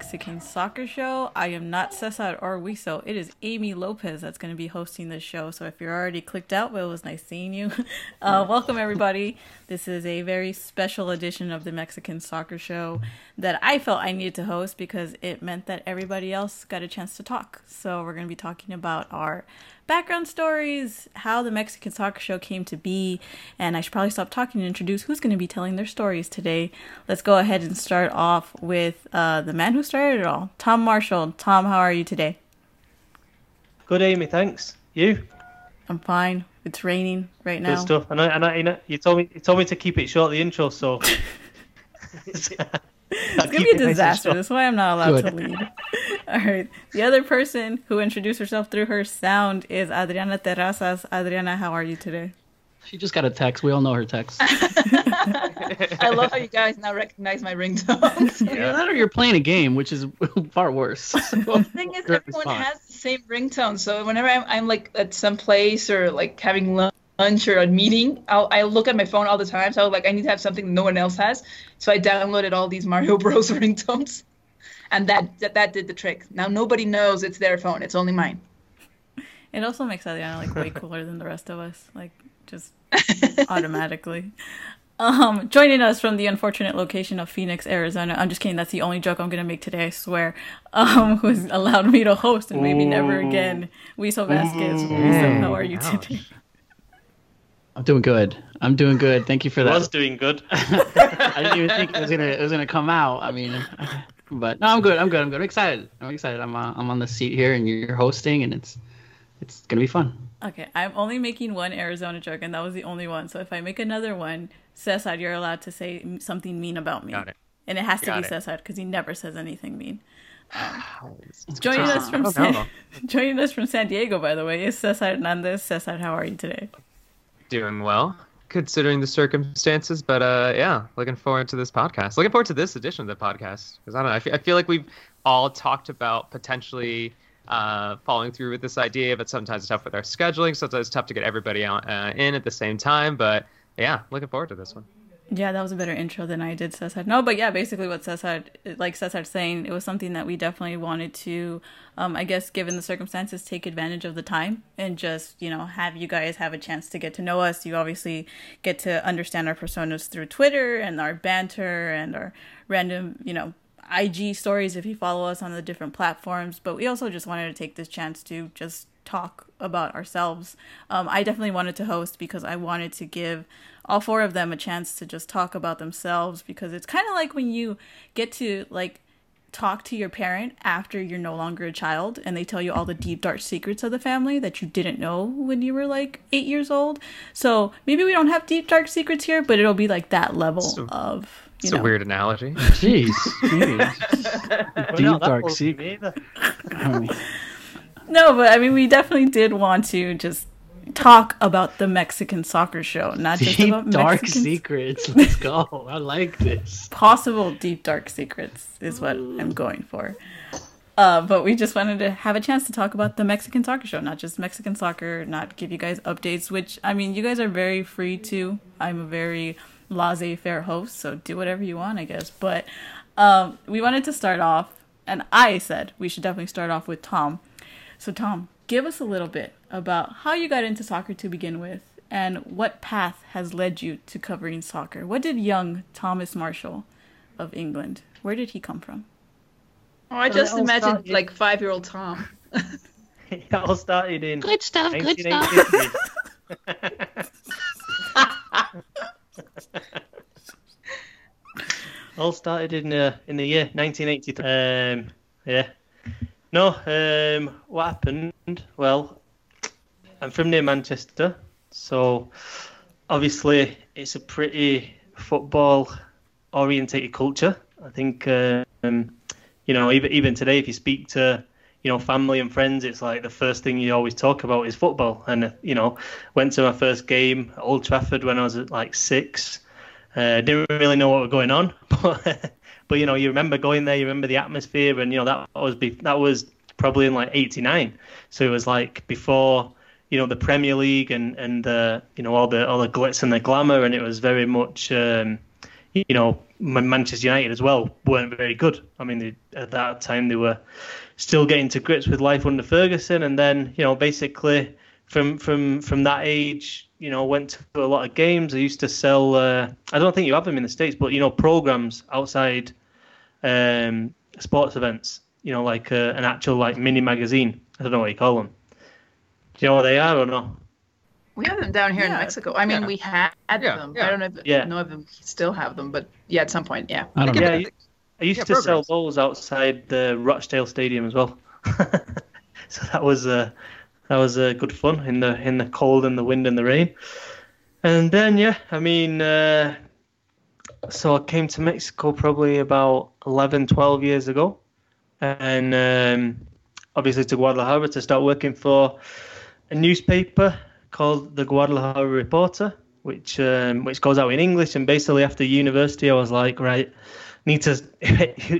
Mexican Soccer Show. I am not Cesar or Wiso. It is Amy Lopez that's going to be hosting this show. So if you're already clicked out, well, it was nice seeing you. Welcome, everybody. This is a very special edition of the Mexican Soccer Show that I felt I needed to host because it meant that everybody else got a chance to talk. So we're going to be talking about our background stories, how the Mexican Soccer Show came to be, and I should probably stop talking and introduce who's going to be telling their stories today. Let's go ahead and start off with the man who started it all, Tom Marshall. Tom, how are you today? Good, Amy. Thanks. You? I'm fine. It's raining right now. Good stuff. And I, you told me to keep it short, the intro, so it's going to be a disaster. That's why I'm not allowed to lead. All right. The other person who introduced herself through her sound is Adriana Terrazas. Adriana, how are you today? She just got a text. We all know her text. I love how you guys now recognize my ringtone. Yeah. That or you're playing a game, which is far worse. The thing is, everyone has the same ringtone. So whenever I'm like at some place or like having lunch or a meeting, I look at my phone all the time. So I need to have something no one else has. So I downloaded all these Mario Bros ringtones. And that did the trick. Now nobody knows it's their phone. It's only mine. It also makes Adriana like way cooler than the rest of us. Like just automatically. Joining us from the unfortunate location of Phoenix, Arizona. I'm just kidding. That's the only joke I'm going to make today, I swear. Who's allowed me to host and maybe never again. Wiso Vazquez. Wiso, how are you today? I'm doing good. Thank you for that. I was doing good. I didn't even think it was gonna come out. I mean, but no, I'm good. I'm excited. I'm on the seat here, and you're hosting, and it's gonna be fun. Okay, I'm only making one Arizona joke, and that was the only one. So if I make another one, Cesar, you're allowed to say something mean about me. Got it. And it has to be Cesar because he never says anything mean. Joining us from San Diego, by the way, is Cesar Hernandez. Cesar, how are you today? Doing well, considering the circumstances, but yeah, looking forward to this podcast. Looking forward to this edition of the podcast because I don't know. I feel like we've all talked about potentially following through with this idea, but sometimes it's tough with our scheduling. Sometimes it's tough to get everybody out in at the same time. But yeah, looking forward to this one. Yeah, that was a better intro than I did, Cesar. No, but yeah, basically what Cesar, like Cesar's saying, it was something that we definitely wanted to, I guess, given the circumstances, take advantage of the time and just, you know, have you guys have a chance to get to know us. You obviously get to understand our personas through Twitter and our banter and our random, you know, IG stories if you follow us on the different platforms. But we also just wanted to take this chance to just talk about ourselves. I definitely wanted to host because I wanted to give all four of them a chance to just talk about themselves, because it's kind of like when you get to like talk to your parent after you're no longer a child and they tell you all the deep dark secrets of the family that you didn't know when you were like 8 years old. So maybe we don't have deep dark secrets here, but it'll be like that level of... It's a weird analogy. Jeez. Deep dark secret. No, but I mean, we definitely did want to just talk about the Mexican Soccer Show, not just about dark secrets. Let's go. I like this. Possible deep dark secrets is what I'm going for. But we just wanted to have a chance to talk about the Mexican Soccer Show, not just Mexican soccer, not give you guys updates, which, I mean, you guys are very free to. I'm a very laissez-faire host, so do whatever you want, I guess. But we wanted to start off, and I said we should definitely start off with Tom. So Tom, give us a little bit about how you got into soccer to begin with, and what path has led you to covering soccer. What did young Thomas Marshall of England, where did he come from? Oh, I just imagined like 5-year-old Tom. It all started in... Good stuff. All started in the year 1983. What happened? Well, I'm from near Manchester, so obviously it's a pretty football-orientated culture. I think, you know, even today, if you speak to, you know, family and friends, it's like the first thing you always talk about is football. And, you know, went to my first game at Old Trafford when I was like 6. Didn't really know what was going on, but you know, you remember going there, you remember the atmosphere, and you know that was probably in like '89, so it was like before, you know, the Premier League and you know all the glitz and the glamour, and it was very much you know Manchester United as well weren't very good. I mean, at that time they were still getting to grips with life under Ferguson, and then, you know, basically from that age, you know, went to a lot of games. I used to sell. I don't think you have them in the States, but, you know, programs outside sports events. You know, like an actual like mini magazine. I don't know what you call them. Do you know what they are or not? We have them down here in Mexico. I mean, we had them. Yeah. I don't know if we still have them, but yeah, at some point, yeah. I don't know. I used to sell those outside the Rochdale Stadium as well. So that was good fun in the cold and the wind and the rain. And then so I came to Mexico probably about 11, 12 years ago, and obviously to Guadalajara to start working for a newspaper called the Guadalajara Reporter, which goes out in English. And basically after university, I was like, right, need to,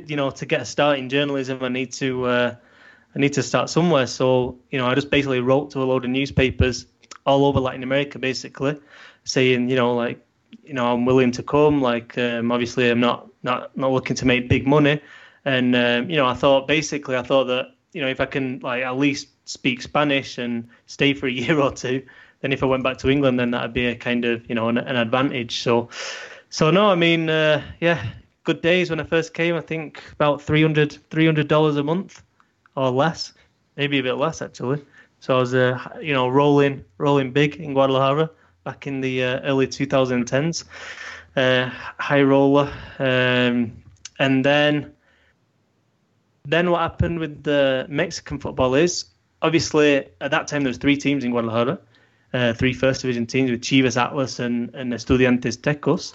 you know, to get a start in journalism, I need to start somewhere. So, you know, I just basically wrote to a load of newspapers all over Latin America, basically saying, you know, like, you know, I'm willing to come. Like, obviously, I'm not looking to make big money. And, you know, I thought that, you know, if I can, like, at least speak Spanish and stay for a year or two, then if I went back to England, then that'd be a kind of, you know, an advantage. So no, I mean, good days when I first came. I think about $300 a month or less, maybe a bit less actually. So I was, you know, rolling big in Guadalajara back in the early 2010s, high roller, and then. Then what happened with the Mexican football is, obviously, at that time there was three teams in Guadalajara, three first division teams with Chivas, Atlas, and Estudiantes Tecos.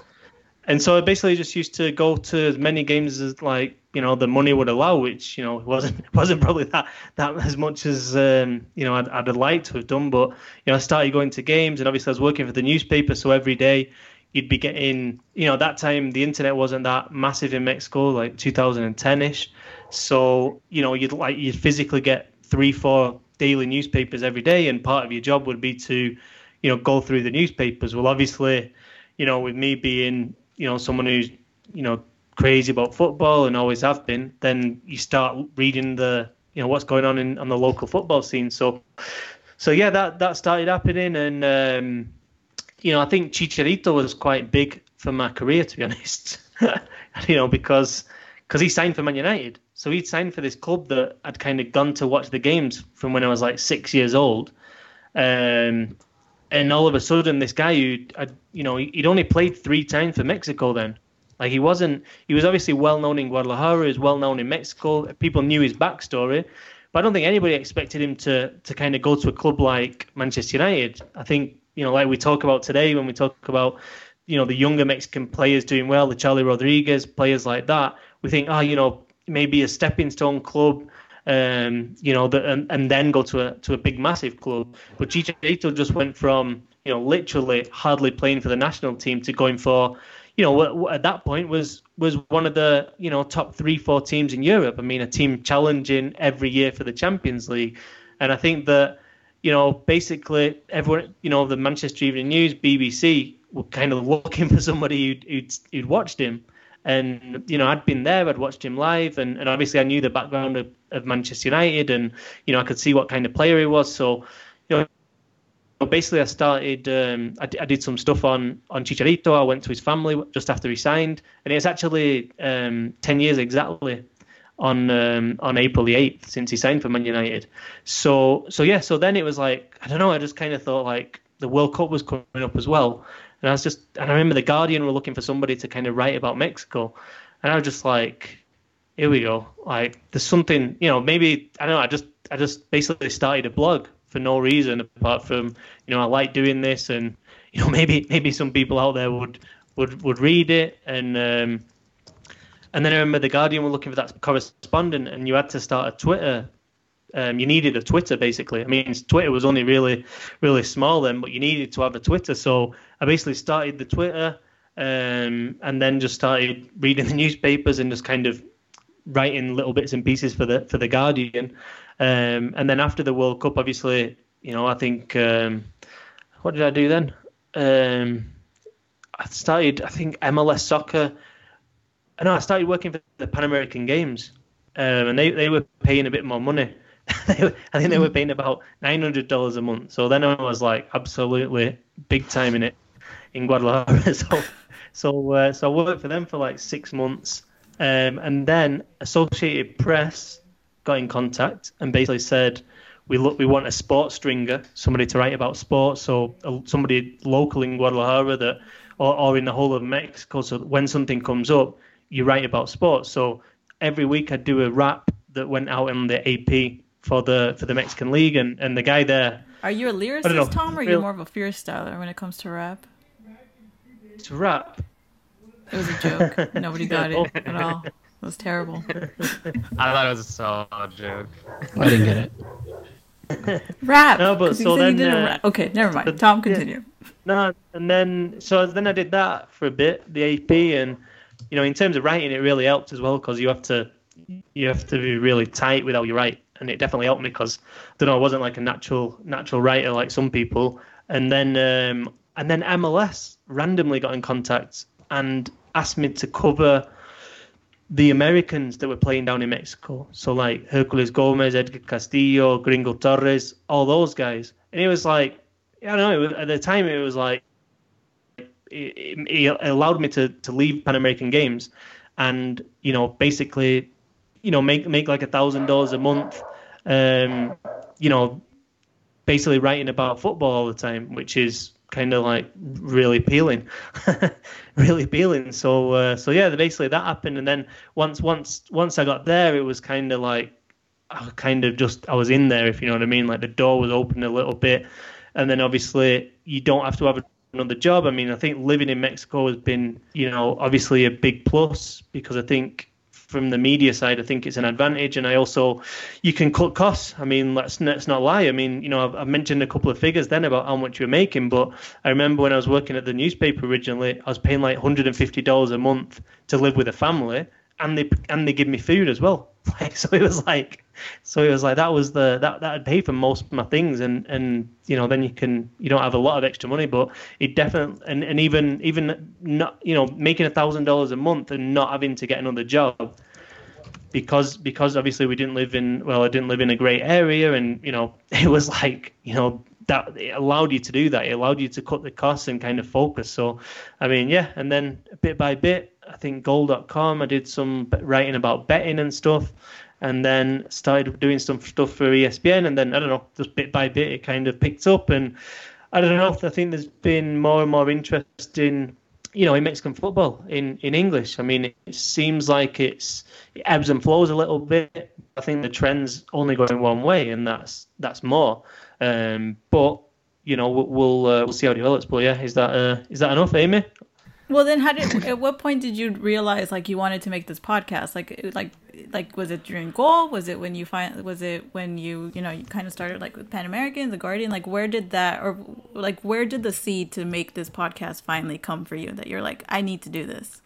And so I basically just used to go to as many games as, like, you know, the money would allow, which, you know, it wasn't probably that as much as, you know, I'd have liked to have done. But, you know, I started going to games, and obviously I was working for the newspaper, so every day you'd be getting, you know, at that time the internet wasn't that massive in Mexico, like 2010-ish. So, you know, you'd physically get 3-4 daily newspapers every day, and part of your job would be to, you know, go through the newspapers. Well, obviously, you know, with me being, you know, someone who's, you know, crazy about football and always have been, then you start reading the, you know, what's going on on the local football scene. So yeah, that started happening, and you know, I think Chicharito was quite big for my career, to be honest. You know, because he signed for Man United. So he'd signed for this club that I'd kind of gone to watch the games from when I was like 6 years old. And all of a sudden, this guy who, you know, he'd only played 3 times for Mexico then. Like, he was obviously well-known in Guadalajara, he was well-known in Mexico. People knew his backstory. But I don't think anybody expected him to kind of go to a club like Manchester United. I think, you know, like we talk about today when we talk about, you know, the younger Mexican players doing well, the Charlie Rodriguez, players like that. We think, oh, you know, maybe a stepping stone club, you know, and then go to a big massive club. But Chicharito just went from, you know, literally hardly playing for the national team to going for, you know, what at that point was one of the, you know, top 3-4 teams in Europe. I mean, a team challenging every year for the Champions League. And I think that, you know, basically everyone, you know, the Manchester Evening News, BBC were kind of looking for somebody who'd watched him. And, you know, I'd been there, I'd watched him live, and obviously I knew the background of Manchester United, and, you know, I could see what kind of player he was. So, you know, basically I started, I did some stuff on Chicharito. I went to his family just after he signed, and it's actually 10 years exactly on April the 8th since he signed for Man United. So then it was like, I don't know, I just kind of thought, like, the World Cup was coming up as well. And I remember the Guardian were looking for somebody to kind of write about Mexico. And I was just like, here we go. Like, there's something, you know, maybe, I don't know, I just basically started a blog for no reason apart from, you know, I like doing this, and, you know, maybe some people out there would read it. And then I remember the Guardian were looking for that correspondent, and you had to start a Twitter. You needed a Twitter, basically. I mean, Twitter was only really, really small then, but you needed to have a Twitter. So I basically started the Twitter, and then just started reading the newspapers and just kind of writing little bits and pieces for the Guardian. And then after the World Cup, obviously, you know, I think, what did I do then? I started, I think, MLS Soccer I know I started working for the Pan American Games, and they were paying a bit more money. I think they were paying about $900 a month. So then I was like absolutely big time in it in Guadalajara. So I worked for them for like 6 months, and then Associated Press got in contact and basically said, we want a sports stringer, somebody to write about sports, so somebody local in Guadalajara that, or in the whole of Mexico, so when something comes up, you write about sports. So every week I'd do a wrap that went out in the AP for the Mexican League, and the guy there... Are you a lyricist, Tom, or are you more of a freestyler when it comes to rap? To rap? It was a joke. Nobody got it at all. It was terrible. I thought it was a solid joke. I didn't get it. Rap. No, but so then okay, never mind. But, Tom, continue. Yeah. No, and then I did that for a bit, the AP, and in terms of writing, it really helped as well, because you have to be really tight with how you write, and it definitely helped me because I wasn't like a natural writer like some people. And then MLS randomly got in contact and asked me to cover the Americans that were playing down in Mexico. So like Hercules Gomez, Edgar Castillo, Gringo Torres, all those guys. And it was like, I don't know, at the time it was like, it allowed me to leave Pan American Games and, basically, make like $1,000 a month, basically writing about football all the time, which is kind of like really appealing. So yeah, basically that happened, and then once I got there, it was kind of like I was in there, if you know what I mean, like the door was open a little bit. And then obviously you don't have to have another job. I mean, I think living in Mexico has been, obviously a big plus, because I think from the media side, I think it's an advantage, and I also, you can cut costs. I mean, let's not lie. I mean, I've mentioned a couple of figures then about how much you're making, but I remember when I was working at the newspaper originally, I was paying like $150 a month to live with a family, and they give me food as well. So it was like that'd pay for most of my things, and then you don't have a lot of extra money, but it definitely, and even not, making $1,000 a month and not having to get another job, because obviously I didn't live in a great area, and it was like, that it allowed you to do that. It allowed you to cut the costs and kind of focus. So, I mean, yeah. And then bit by bit, I think goal.com, I did some writing about betting and stuff, and then started doing some stuff for ESPN. And then, I don't know, just bit by bit, it kind of picked up. And I don't know, I think there's been more and more interest in, in Mexican football, in English. I mean, it seems like it ebbs and flows a little bit. I think the trend's only going one way, and that's more. But we'll see how it develops. But yeah, is that enough, Amy? Well, then, at what point did you realize like you wanted to make this podcast? Like was it during goal? Was it when you you kind of started like with Pan American, the Guardian? Like where did the seed to make this podcast finally come for you? That you're like, I need to do this.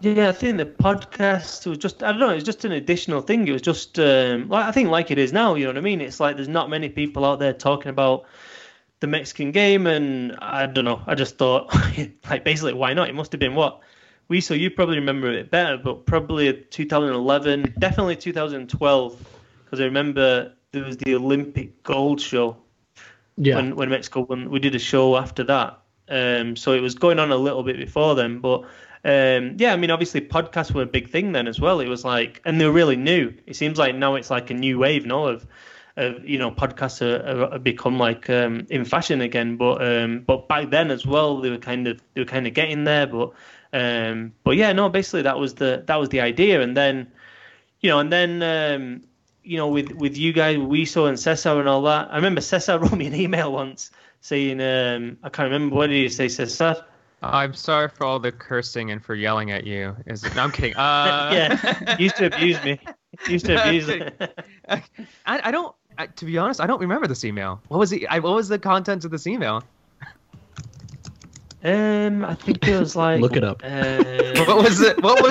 Yeah, I think the podcast was just, I don't know, it was just an additional thing. It was just, I think like it is now, you know what I mean? It's like there's not many people out there talking about the Mexican game, and I don't know, I just thought, like, basically, why not? It must have been so you probably remember it better, but probably 2011, definitely 2012, because I remember there was the Olympic gold show. Yeah. When Mexico won, we did a show after that. So it was going on a little bit before then, but... yeah, I mean, obviously podcasts were a big thing then as well. It was like, and they were really new. It seems like now it's like a new wave, no, of podcasts are become like in fashion again. But back then as well, they were kind of getting there. But yeah, no, basically that was the idea. And then with you guys, Wiso and Cesar and all that. I remember Cesar wrote me an email once saying, I can't remember, what did he say, Cesar? I'm sorry for all the cursing and for yelling at you. No, I'm kidding. Yeah, used to abuse me. To be honest, I don't remember this email. What was the contents of this email? I think it was like. Look it up. What was it? What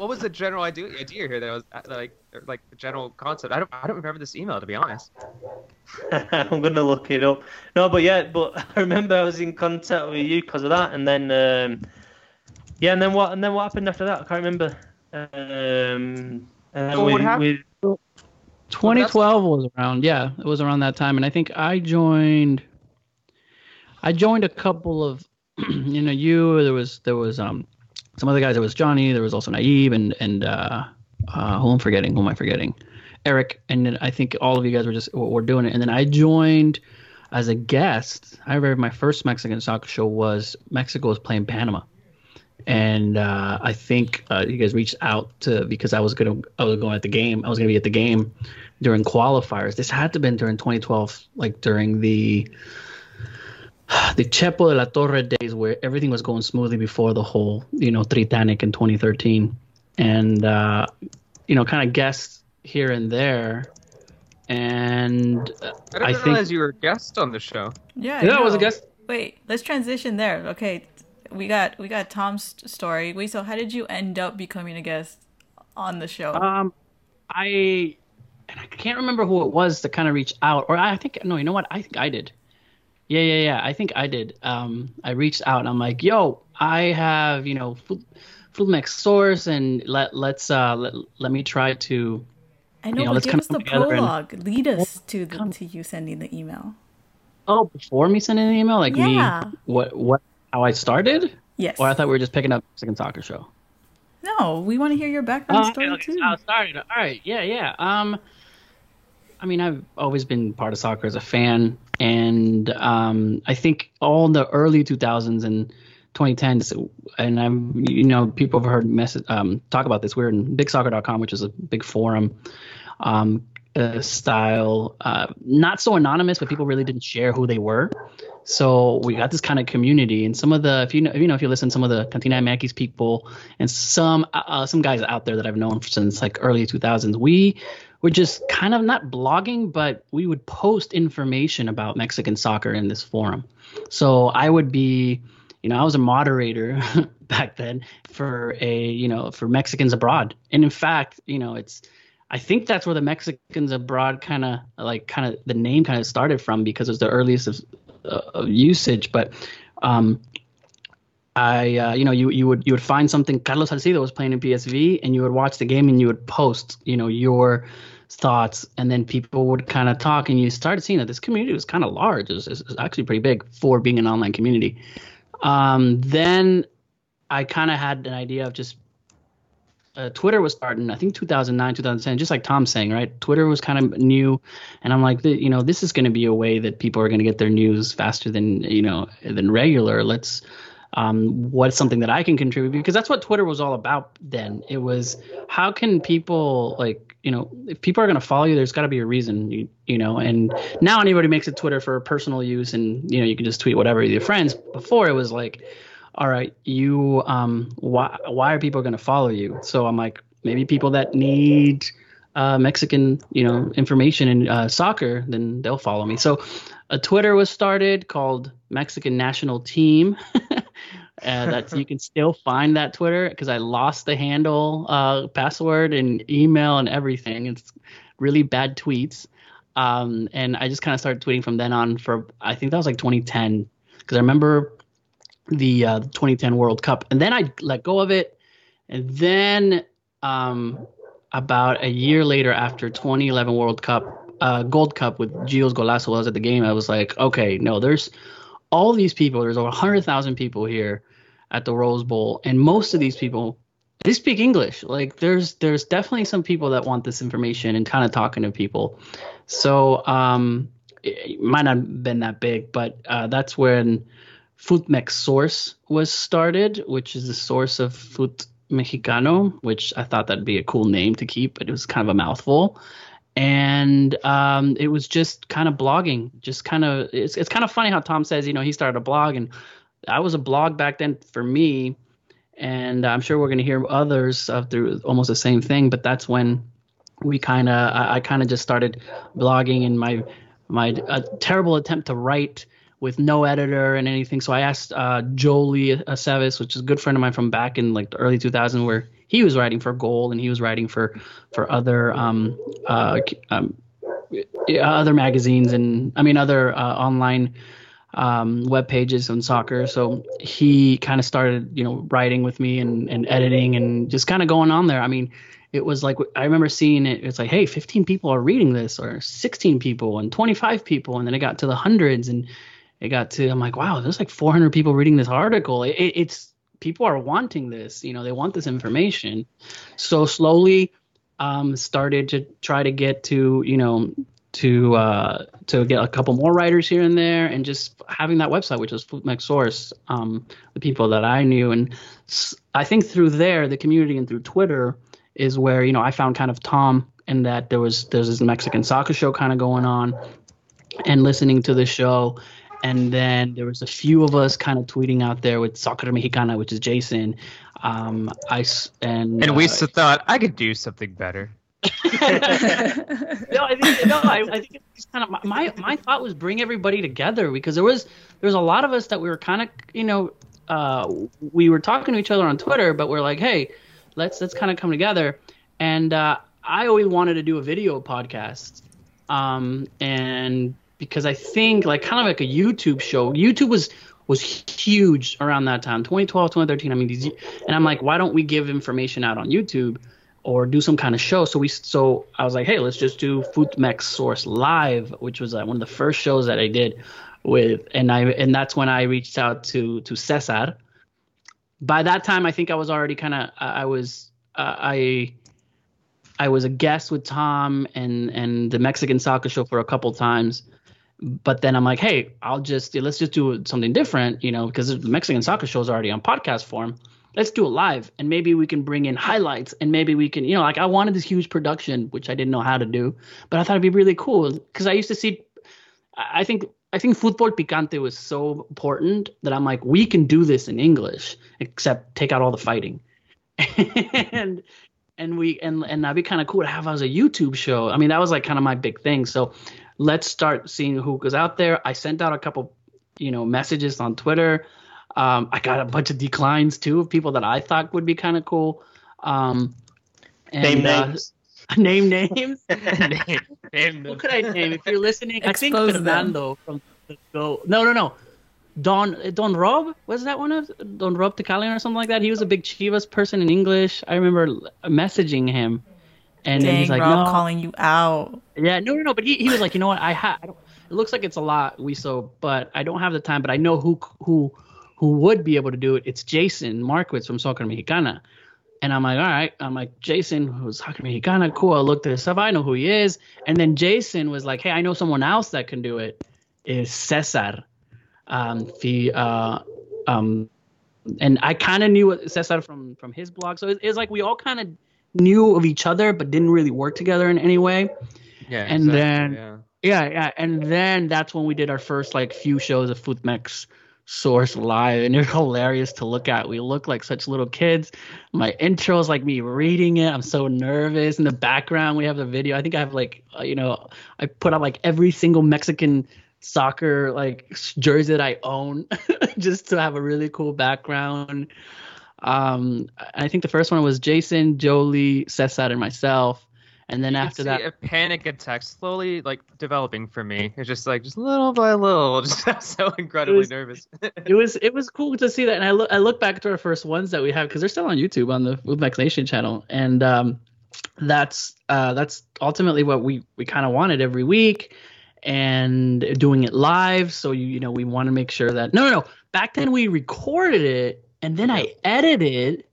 was the general idea here? That was like the general concept. I don't remember this email, to be honest. I'm gonna look it up. No, but I remember I was in contact with you because of that, and then Yeah, and then what? And then what happened after that? I can't remember. What happened? 2012 was around. Yeah, it was around that time, and I think I joined a couple of, there was some other guys. There was Johnny. There was also Naive and who am I forgetting? Eric. And then I think all of you guys were doing it. And then I joined as a guest. I remember my first Mexican soccer show was Mexico was playing Panama. And I think you guys reached out to because I was going at the game. I was going to be at the game during qualifiers. This had to have been during 2012, like during the Chepo de la Torre days where everything was going smoothly before the whole, Titanic in 2013. And, kind of guests here and there. And I didn't realize you were a guest on the show. Yeah, I was a guest. Wait, let's transition there. Okay, we got Tom's story. Wait, so how did you end up becoming a guest on the show? I can't remember who it was to kind of reach out. Or I think I did. Yeah. I think I did. I reached out and I'm like, yo, I have, FutMexSource and let me try to. I know. But give us the prologue. Lead us to you sending the email. Oh, before me sending the email, how I started? Yes. Or I thought we were just picking up Mexican soccer show. No, we want to hear your background story too. How I started. All right. Yeah. I've always been part of soccer as a fan. And I think all in the early 2000s and 2010s, and I'm, people have heard talk about this. We're in BigSoccer.com, which is a big forum style, not so anonymous, but people really didn't share who they were. So we got this kind of community, and some of the, if you listen, some of the Cantina Mackey's people, and some guys out there that I've known since like early 2000s, we're just kind of not blogging, but we would post information about Mexican soccer in this forum. So I would be, I was a moderator back then for Mexicans abroad. And in fact, I think that's where the Mexicans abroad kind of the name kind of started from because it was the earliest of usage. But, you would find something. Carlos Salcido was playing in PSV, and you would watch the game, and you would post, your thoughts, and then people would kind of talk, and you started seeing that this community was kind of large. It was actually pretty big for being an online community. Then I kind of had an idea of just Twitter was starting. I think 2009, 2010, just like Tom's saying, right? Twitter was kind of new, and I'm like, this is going to be a way that people are going to get their news faster than regular. Let's. What's something that I can contribute? Because that's what Twitter was all about then. It was how can people if people are going to follow you, there's got to be a reason, and now anybody makes a Twitter for personal use and, you can just tweet whatever with your friends. Before it was like, all right, you, why are people going to follow you? So I'm like, maybe people that need Mexican, information and soccer, then they'll follow me. So a Twitter was started called Mexican National Team. That's you can still find that Twitter because I lost the handle, password, and email and everything. It's really bad tweets, and I just kind of started tweeting from then on. For I think that was like 2010 because I remember the 2010 World Cup, and then I let go of it, and then about a year later, after 2011 World Cup, Gold Cup with Gio's Golazo, I was at the game. I was like, okay, no, there's all these people. There's over 100,000 people here at the Rose Bowl, and most of these people, they speak English. Like there's definitely some people that want this information and kind of talking to people. So it might not have been that big, but that's when FutMexSource was started, which is the source of Fut Mexicano, which I thought that'd be a cool name to keep, but it was kind of a mouthful. And it was just kind of blogging, just kind of it's kind of funny how Tom says, he started a blog, and I was a blog back then for me. And I'm sure we're going to hear others through almost the same thing. But that's when I kind of just started blogging in my terrible attempt to write with no editor and anything. So I asked Jolie Aceves, which is a good friend of mine from back in like the early 2000s, where he was writing for Goal and he was writing for other other magazines and other online web pages on soccer. So he kind of started, you know, writing with me and editing and just kind of going on there. I mean, it was like, I remember seeing it. It's like, hey, 15 people are reading this, or 16 people and 25 people. And then it got to the hundreds, and it got to, I'm like, wow, there's like 400 people reading this article. It's people are wanting this, you know, they want this information. So slowly started to try to get to, you know, to get a couple more writers here and there, and just having that website, which was FutMexSource, the people that I knew. And I think through there, the community, and through Twitter is where, you know, I found kind of Tom, and that there's this Mexican soccer show kind of going on, and listening to the show. And then there was a few of us kind of tweeting out there with Soccer Mexicana, which is Jason. And we thought, I could do something better. I think it was kind of my thought was bring everybody together, because there was a lot of us that we were kind of, you know, we were talking to each other on Twitter, but we're like, hey, let's kind of come together. And I always wanted to do a video podcast, and because I think like kind of like a YouTube show. YouTube was huge around that time, 2012, 2013. I mean, and I'm like, why don't we give information out on YouTube or do some kind of show? So I was like, hey, let's just do FutMexSource Live, which was one of the first shows that I did with, and that's when I reached out to Cesar. By that time, I think I was already kind of, I was a guest with Tom and the Mexican soccer show for a couple times. But then I'm like, hey, let's just do something different, you know, because the Mexican soccer show is already on podcast form. Let's do it live, and maybe we can bring in highlights, and maybe we can, you know, like I wanted this huge production, which I didn't know how to do, but I thought it'd be really cool, because I used to see, I think Football Picante was so important that I'm like, we can do this in English, except take out all the fighting. And that'd be kind of cool to have as a YouTube show. I mean, that was like kind of my big thing. So let's start seeing who goes out there. I sent out a couple, you know, messages on Twitter. I got a bunch of declines too, of people that I thought would be kind of cool. Name names. Who could I name? If you're listening, I think Fernando from the Go. No. Don Rob, was that one of Don Rob Tecalian or something like that? He was a big Chivas person in English. I remember messaging him, and he's like, Rob, "No, calling you out." Yeah, no. But he was like, "You know what? It looks like it's a lot, Wiso, but I don't have the time. But I know who would be able to do it. It's Jason Marquitz from Soccer Mexicana." And I'm like, all right. I'm like, Jason, who's Soccer Mexicana, cool. I looked at his stuff. I know who he is. And then Jason was like, hey, I know someone else that can do it. Is Cesar. And I kind of knew Cesar from his blog. So it's like we all kind of knew of each other, but didn't really work together in any way. Yeah. And exactly, then, yeah. And then that's when we did our first like few shows of FutMex Source Live, and it's hilarious to look at. We look like such little kids. My intro is like me reading it. I'm so nervous. In the background, we have the video. I think I have like, you know, I put out like every single Mexican soccer like jersey that I own just to have a really cool background. I think the first one was Jason, Jolie, Cesar, and myself. And then after that, a panic attack slowly like developing for me. It's just like, just little by little, just so incredibly nervous. It was cool to see that. And I look back to our first ones that we have, because they're still on YouTube on the FutMex Nation channel. And that's ultimately what we kind of wanted every week, and doing it live. So, you know, we want to make sure that no. Back then we recorded it, and then I edited.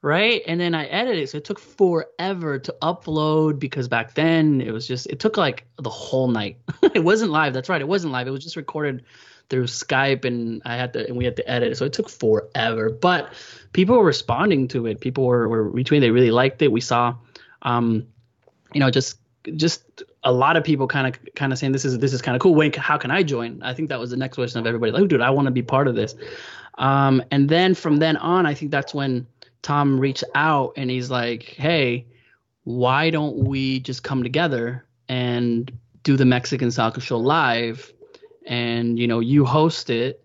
Right. And then I edited it. So it took forever to upload, because back then it took like the whole night. It wasn't live. That's right. It wasn't live. It was just recorded through Skype, and we had to edit it. So it took forever, but people were responding to it. People were retweeting. They really liked it. We saw, you know, just a lot of people kind of saying, this is kind of cool. Wait, how can I join? I think that was the next question of everybody. Like, dude, I want to be part of this. And then from then on, I think that's when Tom reached out, and he's like, hey, why don't we just come together and do the Mexican soccer show live, and, you know, you host it,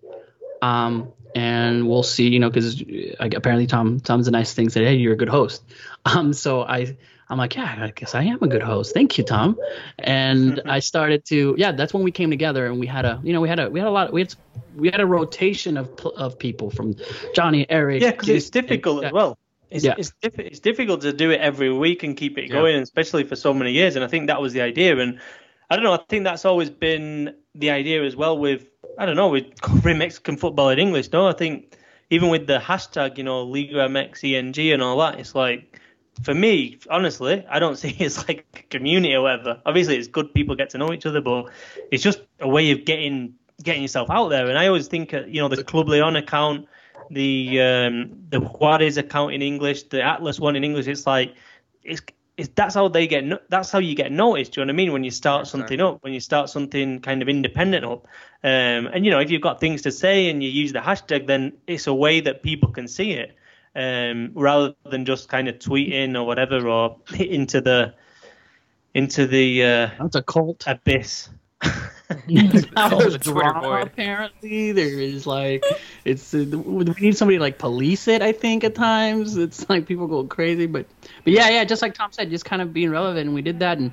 and we'll see, you know, because apparently Tom's a nice thing, said, hey, you're a good host. So I I'm like, yeah, I guess I am a good host. Thank you, Tom. And I started to, yeah, that's when we came together and we had a, you know, we had a rotation of people from Johnny, Eric. Yeah, because it's difficult as well. It's difficult to do it every week and keep it going, especially for so many years. And I think that was the idea. And I don't know, I think that's always been the idea as well with, I don't know, with covering Mexican football in English. No, I think even with the hashtag, you know, Liga MX, ENG and all that, it's like, for me, honestly, I don't see it's like a community or whatever. Obviously, it's good people get to know each other, but it's just a way of getting yourself out there. And I always think, you know, the Club Leon account, the Juarez account in English, the Atlas one in English, it's like, that's how they get. That's how you get noticed. Do you know what I mean? When you start something up, when you start something kind of independent up, and you know, if you've got things to say and you use the hashtag, then it's a way that people can see it, rather than just kind of tweeting or whatever, or into the that's a cult abyss. There's drama, apparently. There is like, we need somebody to like police it, I think, at times. It's like people go crazy, but yeah, just like Tom said, just kind of being relevant, and we did that. And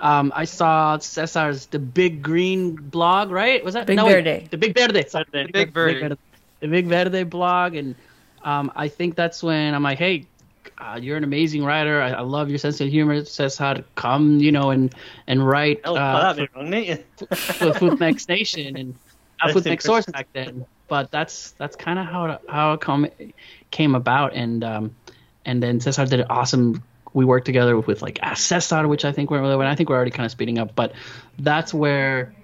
I saw Cesar's the Big Green blog, right? Was that Verde? The Big Verde. Sorry, the Big Verde blog, and I think that's when I'm like, hey, you're an amazing writer. I love your sense of humor. Cesar, come, you know, and write for FutMex Nation and FutMex Source back then. But that's kind of how it came about. And then Cesar did an awesome. We worked together with like Cesar, which I think went really well. I think we're already kind of speeding up, but that's where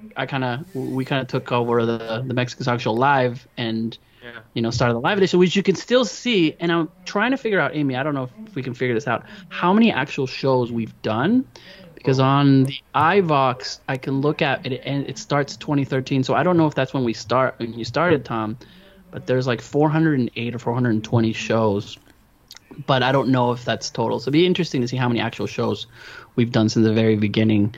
we took over the Mexican Soccer Show live and. Yeah. You know, started the live edition, which you can still see. And I'm trying to figure out, Amy, I don't know if we can figure this out, how many actual shows we've done. Because on the iVox, I can look at it, and it starts 2013. So I don't know if that's when we start. When you started, Tom, but there's like 408 or 420 shows. But I don't know if that's total. So it'd be interesting to see how many actual shows we've done since the very beginning.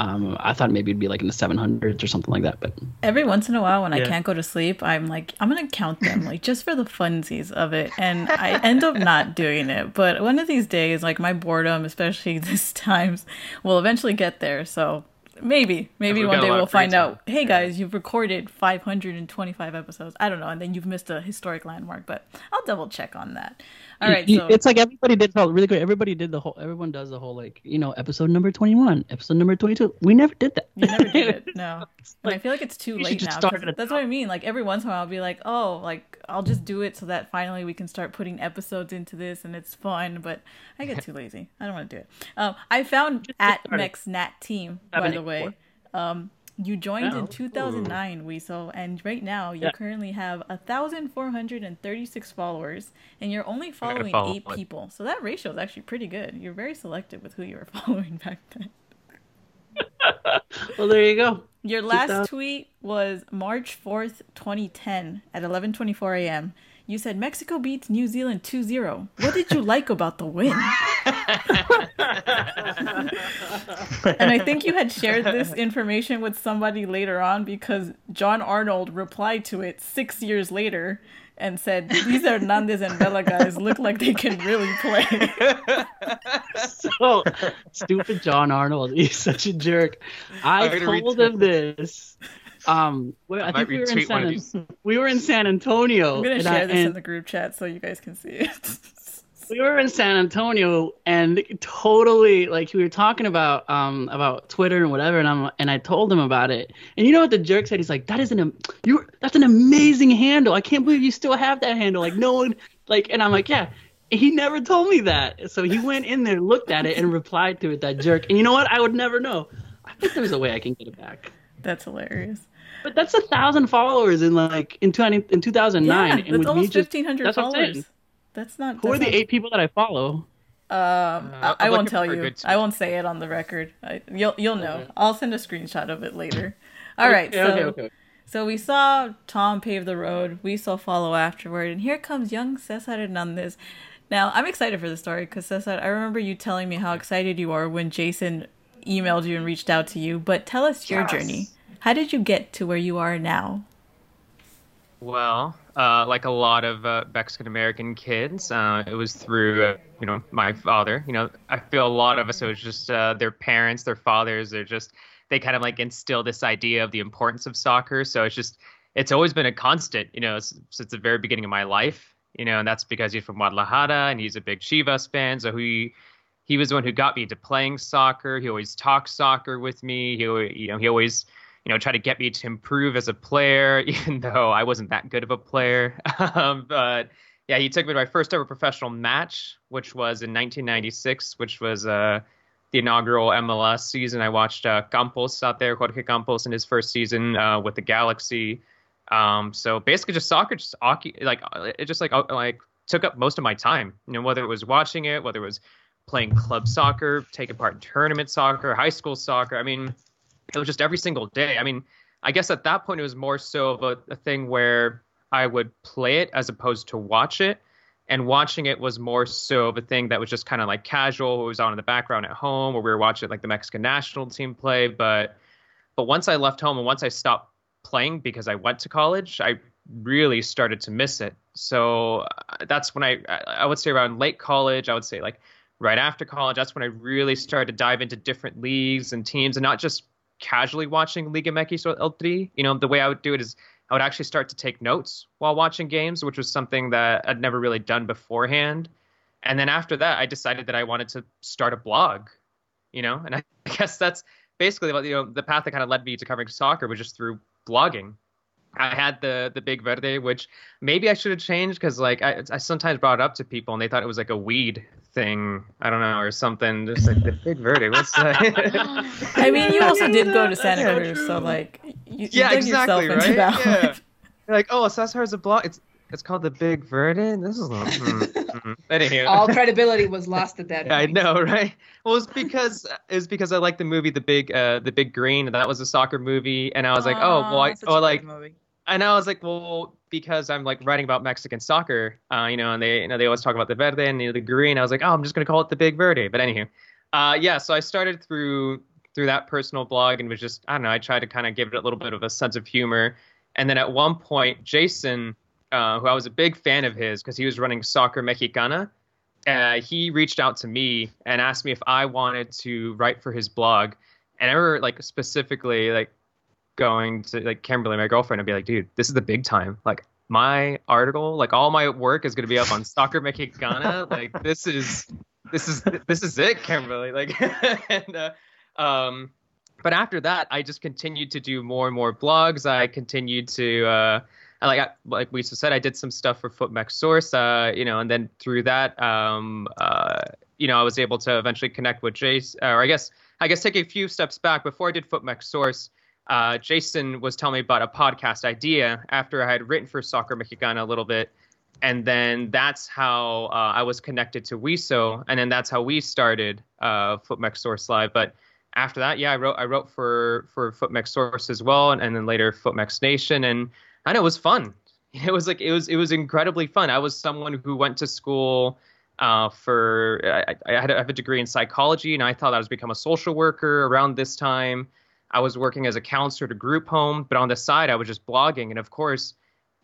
I thought maybe it'd be like in the 700s or something like that, but every once in a while when I can't go to sleep, I'm like, I'm gonna count them, like just for the funsies of it, and I end up not doing it. But one of these days, like my boredom, especially these times, will eventually get there. So maybe one day we'll find out. Hey guys, you've recorded 525 episodes. I don't know, and then you've missed a historic landmark. But I'll double check on that. All right, so it's like everybody did really great. Everybody did everyone does the whole, like, you know, episode number 21, episode number 22. We never did that. You never did it. No, like, I feel like it's too late now. That's what I mean. Like every once in a while, I'll be like, oh, like I'll just do it so that finally we can start putting episodes into this and it's fun. But I get too lazy. I don't want to do it. I found at Mex Nat Team, by the way. You joined in 2009, Wiso, and right now you currently have 1,436 followers, and you're only following 8 people. So that ratio is actually pretty good. You're very selective with who you were following back then. Well, there you go. Your last tweet was March 4th, 2010 at 11:24 a.m. You said, Mexico beats New Zealand 2-0. What did you like about the win? And I think you had shared this information with somebody later on because John Arnold replied to it 6 years later and said, these Hernandez and Vela guys look like they can really play. So stupid John Arnold. He's such a jerk. I told him this. I think we were in San Antonio. I'm going to share this in the group chat so you guys can see it. We were in San Antonio and totally, like, we were talking about Twitter and whatever, and I told him about it. And you know what the jerk said? He's like, that's an amazing handle. I can't believe you still have that handle. Like, no one, like, and I'm like, yeah. He never told me that. So he went in there, looked at it, and replied to it, that jerk. And you know what? I would never know. I think there's a way I can get it back. That's hilarious. But that's 1,000 followers in 2009. Yeah, that's almost 1,500 followers. That's not. Who are the 8 people that I follow? I won't tell you. I won't say it on the record. You'll know. Okay. I'll send a screenshot of it later. All right. So we saw Tom pave the road. We saw follow afterward, and here comes young Cesar Hernandez. Now I'm excited for the story because Cesar, I remember you telling me how excited you are when Jason emailed you and reached out to you. But tell us your journey. How did you get to where you are now? Well, like a lot of Mexican American kids. It was through, you know, my father. You know, I feel a lot of us, it was just their parents, their fathers, they're just, they kind of like instill this idea of the importance of soccer. So it's just, it's always been a constant, you know, since the very beginning of my life, you know, and that's because he's from Guadalajara and he's a big Chivas fan. So he was the one who got me into playing soccer. He always talked soccer with me. He always, you know, tried to get me to improve as a player, even though I wasn't that good of a player. But yeah, he took me to my first ever professional match, which was in 1996, which was the inaugural MLS season. I watched Campos out there, Jorge Campos, in his first season with the Galaxy. So basically just soccer, just it took up most of my time, you know, whether it was watching it, whether it was playing club soccer, taking part in tournament soccer, high school soccer. I mean, it was just every single day. I mean, I guess at that point it was more so of a thing where I would play it as opposed to watch it. And watching it was more so of a thing that was just kind of like casual. It was on in the background at home, or we were watching like the Mexican national team play. But once I left home and once I stopped playing because I went to college, I really started to miss it. So that's when I would say around late college, I would say like right after college, that's when I really started to dive into different leagues and teams, and not just casually watching Liga MX or El Tri. You know, the way I would do it is I would actually start to take notes while watching games, which was something that I'd never really done beforehand. And then after that, I decided that I wanted to start a blog, you know, and I guess that's basically what, you know, the path that kind of led me to covering soccer was just through blogging. I had the Big Verde, which maybe I should have changed because, like, I sometimes brought it up to people and they thought it was like a weed thing, I don't know, or something. Just like the Big Verde. What's I mean, you also did go to Santa Cruz, so like, you yeah, exactly, right? Yeah. You're like, oh, Cesar's a blog. It's called the Big Verde. This is not. Anywho, all credibility was lost at that. Yeah, I know, right? Well, it was because I liked the movie the Big Green, and that was a soccer movie, and I was like, and I was like, well, because I'm like writing about Mexican soccer, you know, and they always talk about the verde and the green. I was like, oh, I'm just gonna call it the Big Verde. But anywho, yeah. So I started through that personal blog and was just, I don't know, I tried to kind of give it a little bit of a sense of humor. And then at one point, Jason, who I was a big fan of his because he was running Soccer Mexicana, he reached out to me and asked me if I wanted to write for his blog. And I remember like specifically like going to like Kimberly, my girlfriend, and be like, dude, this is the big time. Like my article, like all my work is gonna be up on Soccer Mexicana. Like this is it, Kimberly. Like, and but after that, I just continued to do more and more blogs. I continued to like we said, I did some stuff for FutMexSource, you know, and then through that, you know, I was able to eventually connect with Jason. Or I guess take a few steps back before I did FutMexSource. Jason was telling me about a podcast idea after I had written for Soccer Mexicana a little bit. And then that's how I was connected to Wiso. And then that's how we started FutMexSource Live. But after that, yeah, I wrote for FutMexSource as well. And then later FutMex Nation. And I know it was fun. It was like, it was incredibly fun. I was someone who went to school I have a degree in psychology, and I thought I was become a social worker around this time. I was working as a counselor to group home, but on the side, I was just blogging. And of course,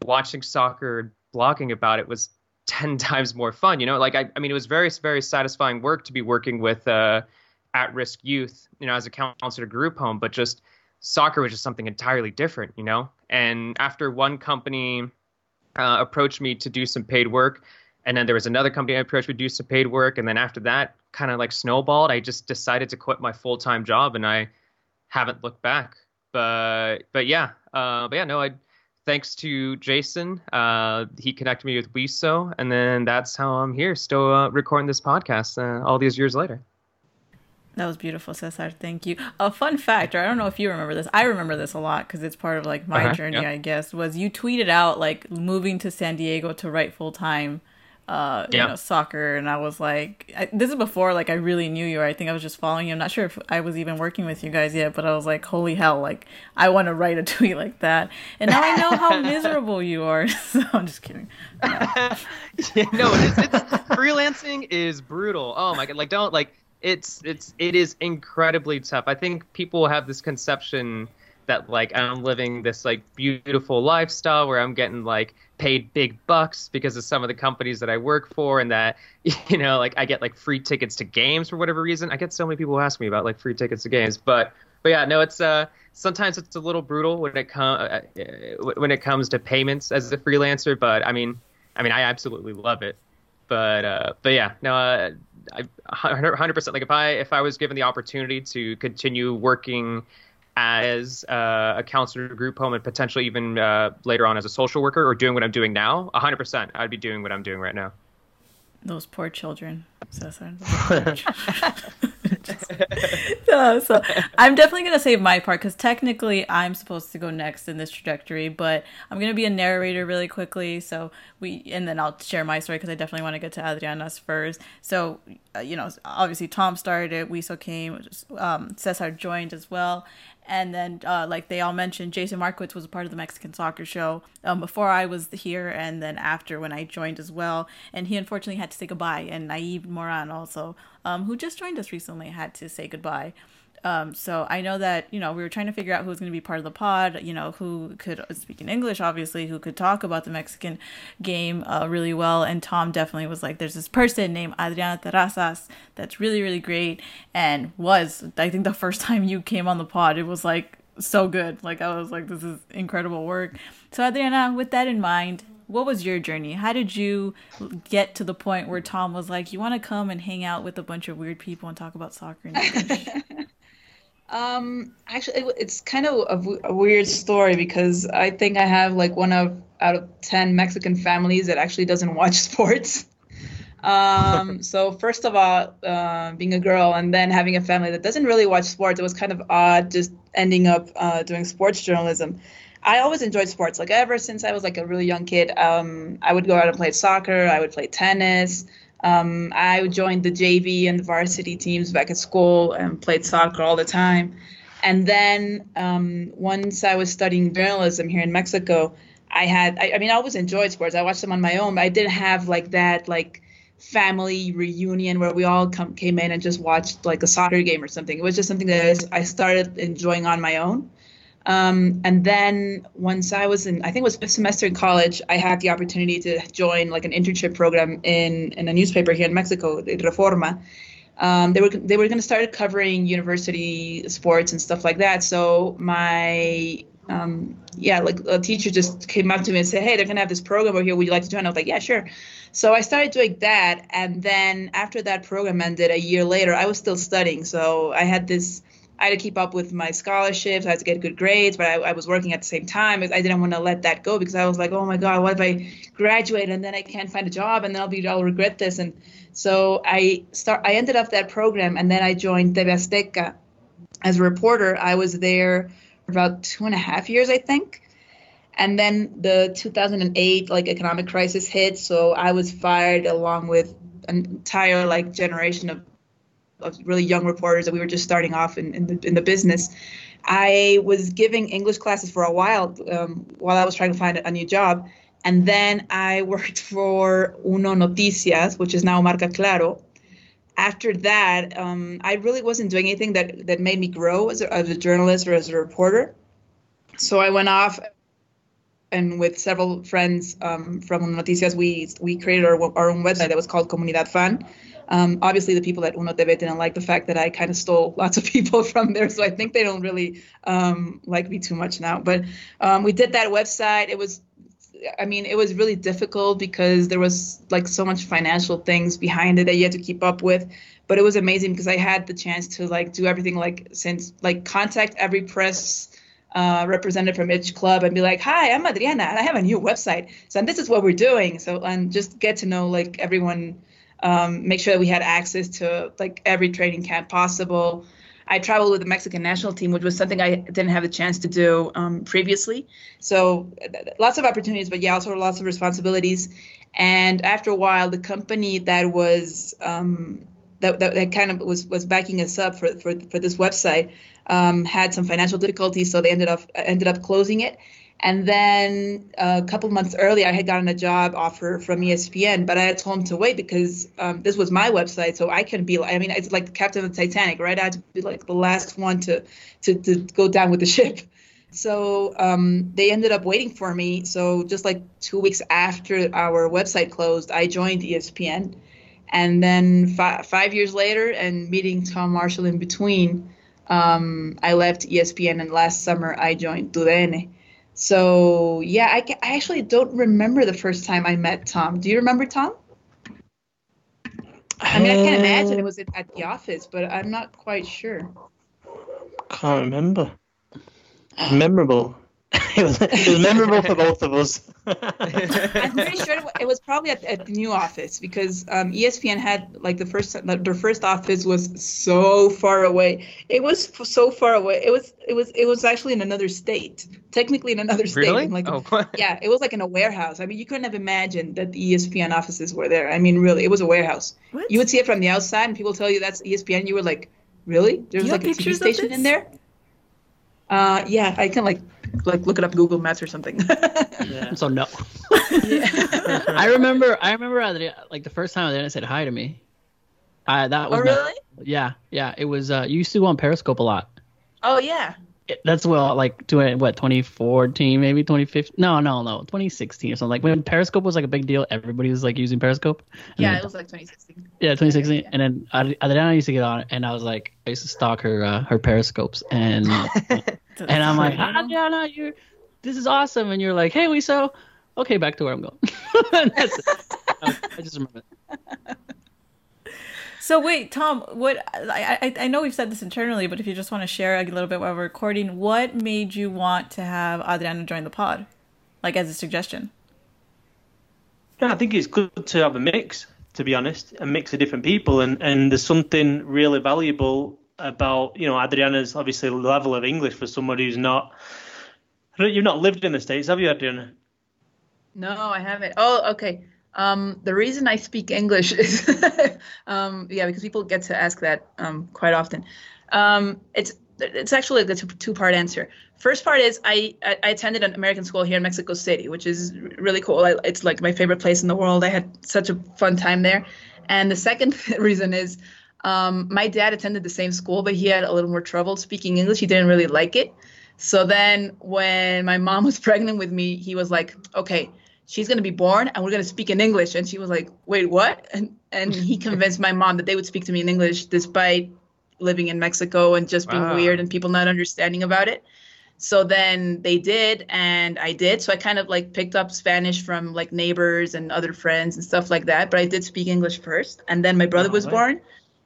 watching soccer, blogging about it was 10 times more fun. You know, like, I mean, it was very, very satisfying work to be working with at-risk youth, you know, as a counselor to group home, but just soccer was just something entirely different, you know? And after one company approached me to do some paid work, and then there was another company I approached me to do some paid work. And then after that kind of like snowballed, I just decided to quit my full-time job, and I haven't looked back. Thanks to Jason, he connected me with Wiso, and then that's how I'm here, still recording this podcast all these years later. That was beautiful, Cesar. Thank you. A fun fact, or I don't know if you remember this. I remember this a lot because it's part of like my journey, yeah. I guess, was you tweeted out like moving to San Diego to write full time, you know, soccer. And I was like, this is before like I really knew you. I think I was just following you. I'm not sure if I was even working with you guys yet, but I was like, holy hell, like I want to write a tweet like that. And now I know how miserable you are. So I'm just kidding. No, freelancing is brutal. Oh my God. Like it is incredibly tough. I think people have this conception that like I'm living this like beautiful lifestyle where I'm getting like paid big bucks because of some of the companies that I work for, and that, you know, like I get like free tickets to games for whatever reason. I get so many people ask me about like free tickets to games, but yeah, no, it's sometimes it's a little brutal when it comes to payments as a freelancer. But I mean, I absolutely love it. But yeah, no, I 100%. Like if I was given the opportunity to continue working as a counselor group home and potentially even later on as a social worker, or doing what I'm doing now, 100%, I'd be doing what I'm doing right now. Those poor children. So I'm definitely going to save my part because technically I'm supposed to go next in this trajectory, but I'm going to be a narrator really quickly. And then I'll share my story because I definitely want to get to Adriana's first. So, you know, obviously Tom started it, Wiso came, Cesar joined as well. And then, like they all mentioned, Jason Marquitz was a part of the Mexican Soccer Show before I was here, and then after when I joined as well. And he unfortunately had to say goodbye. And Naive Moran also, who just joined us recently, had to say goodbye. So I know that, you know, we were trying to figure out who was going to be part of the pod, you know, who could speak in English, obviously, who could talk about the Mexican game really well. And Tom definitely was like, there's this person named Adriana Terrazas that's really, really great. And was, I think the first time you came on the pod, it was like so good. Like I was like, this is incredible work. So Adriana, with that in mind, what was your journey? How did you get to the point where Tom was like, you want to come and hang out with a bunch of weird people and talk about soccer in English? Actually, it's kind of a weird story because I think I have like out of 10 Mexican families that actually doesn't watch sports. So first of all, being a girl and then having a family that doesn't really watch sports, it was kind of odd just ending up doing sports journalism. I always enjoyed sports, like ever since I was like a really young kid. I would go out and play soccer. I would play tennis. I joined the JV and the varsity teams back at school and played soccer all the time. And then once I was studying journalism here in Mexico, I always enjoyed sports. I watched them on my own, but I didn't have like that like family reunion where we all came in and just watched like a soccer game or something. It was just something that I started enjoying on my own. And then once I was in, I think it was fifth semester in college, I had the opportunity to join like an internship program in a newspaper here in Mexico, Reforma. They were going to start covering university sports and stuff like that. So my, like a teacher just came up to me and said, hey, they're going to have this program over here. Would you like to join? I was like, yeah, sure. So I started doing that. And then after that program ended a year later, I was still studying. So I had to keep up with my scholarships. I had to get good grades, but I was working at the same time. I didn't want to let that go because I was like, oh my God, what if I graduate and then I can't find a job and then I'll regret this. And so I ended up that program and then I joined TV Azteca as a reporter. I was there for about 2.5 years, I think. And then the 2008 like economic crisis hit. So I was fired along with an entire like generation of really young reporters that we were just starting off in the business. I was giving English classes for a while I was trying to find a new job. And then I worked for Uno Noticias, which is now Marca Claro. After that, I really wasn't doing anything that made me grow as a journalist or as a reporter. So I went off and with several friends from Uno Noticias, we created our own website that was called Comunidad Fan. Obviously, the people at Uno TV didn't like the fact that I kind of stole lots of people from there, so I think they don't really like me too much now. But we did that website. It was really difficult because there was like so much financial things behind it that you had to keep up with. But it was amazing because I had the chance to like do everything like contact every press represented from each club and be like, hi, I'm Adriana and I have a new website. So and this is what we're doing. So and just get to know like everyone. Make sure that we had access to like every training camp possible. I traveled with the Mexican National Team, which was something I didn't have the chance to do previously. So lots of opportunities, but yeah, also lots of responsibilities. And after a while, the company that was that kind of was backing us up for this website had some financial difficulties, so they ended up closing it. And then a couple months earlier, I had gotten a job offer from ESPN, but I had told him to wait because this was my website, so I couldn't be like, I mean, it's like the captain of the Titanic, right? I had to be like the last one to go down with the ship. So they ended up waiting for me. So just like 2 weeks after our website closed, I joined ESPN. And then 5 years later, and meeting Tom Marshall in between, I left ESPN, and last summer I joined TUDN. So, yeah, I actually don't remember the first time I met Tom. Do you remember Tom? I mean, I can't imagine it was at the office, but I'm not quite sure. Can't remember. Memorable. It was memorable for both of us. I'm pretty sure it was probably at the new office, because ESPN had like their first office was so far away. It was so far away. It was actually in another state, technically in another state. Really? Like, oh, yeah, it was like in a warehouse. I mean, you couldn't have imagined that the ESPN offices were there. I mean, really, it was a warehouse. What? You would see it from the outside, and people tell you that's ESPN. You were like, really? There's like a TV station in there? Yeah, I can like look it up Google Maps or something. Yeah. So no. Yeah. I remember Adriana, like the first time Adriana said hi to me. That was. Oh really? Yeah. It was. You used to go on Periscope a lot. Oh yeah. That's well, like 2014, maybe 2015. No, 2016 or something. Like when Periscope was like a big deal, everybody was like using Periscope. Yeah, it was like 2016. Yeah, 2016. Yeah. And then Adriana used to get on, and I was like, I used to stalk her Periscopes, and and I'm like, Adriana, this is awesome, and you're like, hey, Wiso, okay, back to where I'm going. And that's it. I just remember that. So wait, Tom, what I know we've said this internally, but if you just want to share a little bit while we're recording, what made you want to have Adriana join the pod, like as a suggestion? Yeah, I think it's good to have a mix, to be honest, a mix of different people. And there's something really valuable about, you know, Adriana's obviously level of English for somebody who's not, you've not lived in the States, have you, Adriana? No, I haven't. Oh, okay. The reason I speak English is, because people get to ask that quite often. It's actually a two-part answer. First part is I attended an American school here in Mexico City, which is really cool. It's like my favorite place in the world. I had such a fun time there. And the second reason is my dad attended the same school, but he had a little more trouble speaking English. He didn't really like it. So then when my mom was pregnant with me, he was like, okay, she's going to be born and we're going to speak in English. And she was like, wait, what? And he convinced my mom that they would speak to me in English despite living in Mexico and just being weird and people not understanding about it. So then they did, and I did. So I kind of like picked up Spanish from like neighbors and other friends and stuff like that. But I did speak English first, and then my brother was born.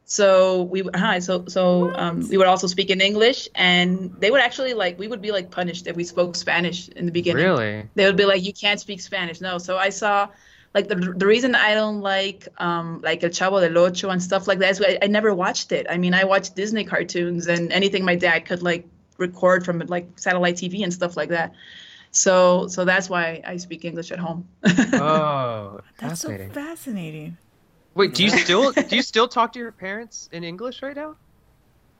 So we would also speak in English, and they would actually we would be like punished if we spoke Spanish in the beginning. Really? They would be like, you can't speak Spanish. No. So I saw like the reason I don't like El Chavo del Ocho and stuff like that is I never watched it. I mean, I watched Disney cartoons and anything my dad could like record from like satellite TV and stuff like that. So that's why I speak English at home. Oh, that's so fascinating. Wait, do you still talk to your parents in English right now?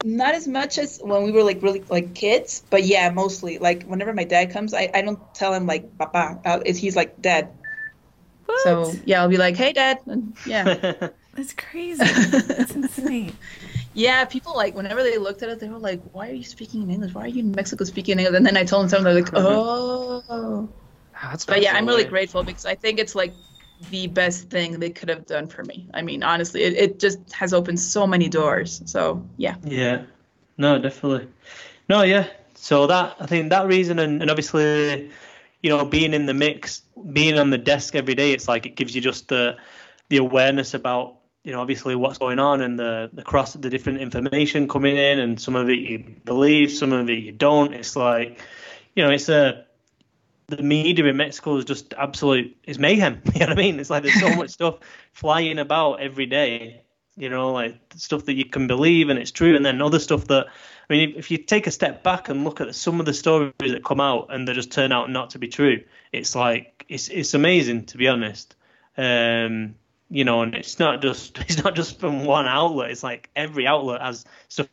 Not as much as when we were like really like kids, but yeah, mostly. Like whenever my dad comes, I don't tell him like papa. He's like dad. What? So yeah, I'll be like, hey dad. And, yeah. That's crazy. That's insane. Yeah, people like whenever they looked at us, they were like, why are you speaking in English? Why are you in Mexico speaking in English? And then I told them something, they're like, oh. That's but yeah, I'm really grateful because I think it's like the best thing they could have done for me. I mean, honestly, it just has opened so many doors. So, yeah. Yeah. No, definitely. No, yeah. So that, I think that reason, and obviously, you know, being in the mix, being on the desk every day, it's like it gives you just the awareness about, you know, obviously what's going on and the different information coming in, and some of it you believe, some of it you don't. It's like, you know, the media in Mexico is just absolute, it's mayhem. You know what I mean? It's like there's so much stuff flying about every day, you know, like stuff that you can believe and it's true. And then other stuff that, I mean, if you take a step back and look at some of the stories that come out and they just turn out not to be true, it's like, it's amazing, to be honest. You know, and it's not just from one outlet. It's like every outlet has stuff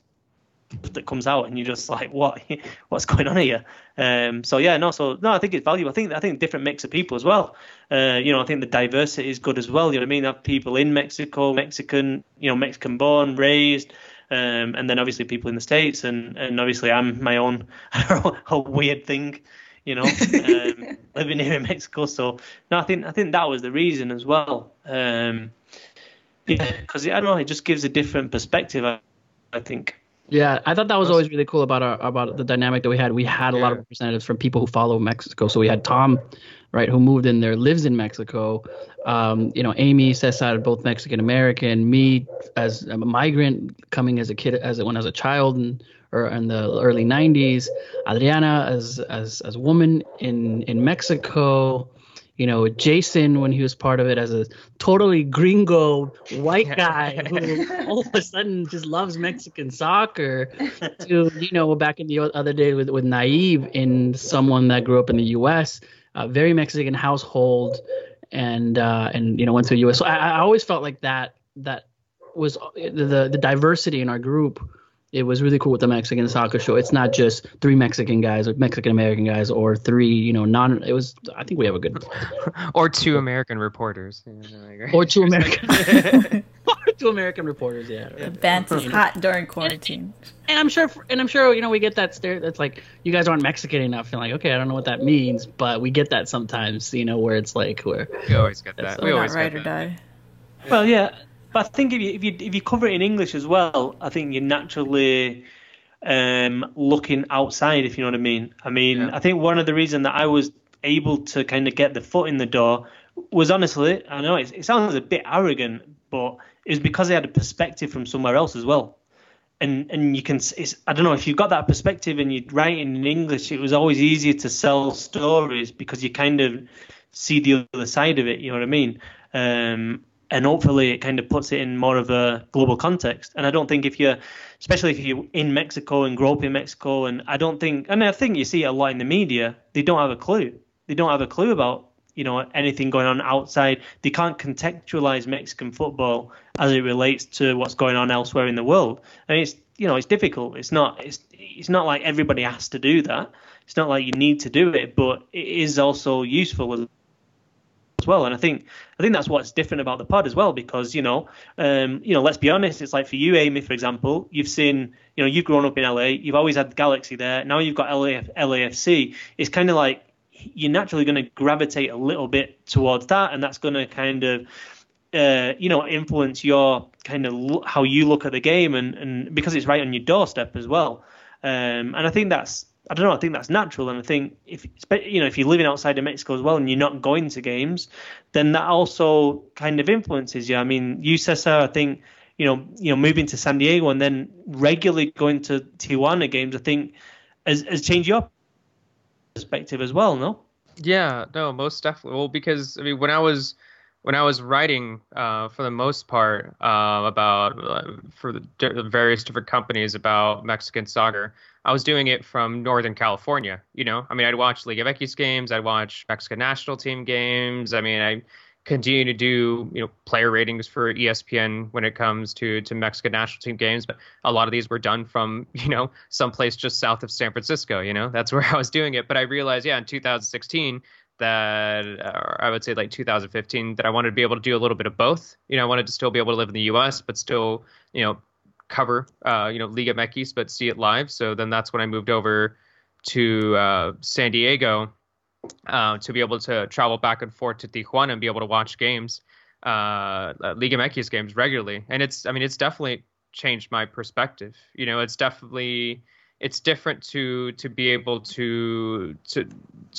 that comes out, and you're just like, what's going on here? So I think it's valuable. I think different mix of people as well. You know, I think the diversity is good as well. You know what I mean? Have people in Mexico, Mexican, you know, Mexican born, raised, And then obviously people in the States, and obviously I'm my own whole weird thing, you know, living here in Mexico. So no, I think that was the reason as well. Yeah, because I don't know, it just gives a different perspective, I think. Yeah, I thought that was always really cool about the dynamic that we had. We had a lot of representatives from people who follow Mexico. So we had Tom, right, who moved in there, lives in Mexico. You know, Amy, Cesar, both Mexican American. Me, as a migrant, coming as a kid, as a child, or in the early '90s. Adriana, as a woman in Mexico. You know, Jason, when he was part of it, as a totally gringo white guy who all of a sudden just loves Mexican soccer, to, you know, back in the other day with Naive, in someone that grew up in the U.S., a very Mexican household, and you know, went to the U.S. So I always felt like that was the diversity in our group. It was really cool with the Mexican soccer show. It's not just three Mexican guys or Mexican American guys or three, you know, non. It was. I think we have a good. Or two American reporters. Or two American. Or two American reporters. Yeah. The event is hot during quarantine. And I'm sure you know, we get that stare. That's like, you guys aren't Mexican enough. And like, okay, I don't know what that means, but we get that sometimes. You know, where it's like we always get that. We always ride or die. Well, yeah. But I think if you cover it in English as well, I think you're naturally looking outside, if you know what I mean. I think one of the reasons that I was able to kind of get the foot in the door was, honestly, I know it sounds a bit arrogant, but it was because I had a perspective from somewhere else as well. And you can, I don't know, if you've got that perspective and you're writing in English, it was always easier to sell stories because you kind of see the other side of it, you know what I mean? And hopefully it kind of puts it in more of a global context. And I don't think especially if you're in Mexico and grow up in Mexico, I think you see it a lot in the media, they don't have a clue. They don't have a clue about, you know, anything going on outside. They can't contextualize Mexican football as it relates to what's going on elsewhere in the world. And it's, you know, it's difficult. It's not like everybody has to do that. It's not like you need to do it, but it is also useful as well. And I think that's what's different about the pod as well, because let's be honest, it's like for you, Amy, for example, you've seen, you know, you've grown up in LA, you've always had the Galaxy there, now you've got LAFC. It's kind of like you're naturally going to gravitate a little bit towards that, and that's going to kind of influence your kind of how you look at the game, and because it's right on your doorstep as well. And I think that's, I don't know, I think that's natural. And I think if you're living outside of Mexico as well and you're not going to games, then that also kind of influences you. I mean, you, Cesar, I think, you know, moving to San Diego and then regularly going to Tijuana games, I think has changed your perspective as well, no? Yeah, no, most definitely. Well, because, I mean, when I was writing, for the most part, for the various different companies about Mexican soccer, I was doing it from Northern California. You know, I mean, I'd watch Liga MX games, I'd watch Mexican National Team games. I mean, I continue to do, you know, player ratings for ESPN when it comes to Mexican National Team games. But a lot of these were done from, you know, someplace just south of San Francisco. You know, that's where I was doing it. But I realized, in 2016. That I would say like 2015, that I wanted to be able to do a little bit of both. You know, I wanted to still be able to live in the U.S., but still, you know, cover, Liga MX, but see it live. So then that's when I moved over to San Diego to be able to travel back and forth to Tijuana and be able to watch games, Liga MX games regularly. And it's definitely changed my perspective. You know, it's definitely... It's different to be able to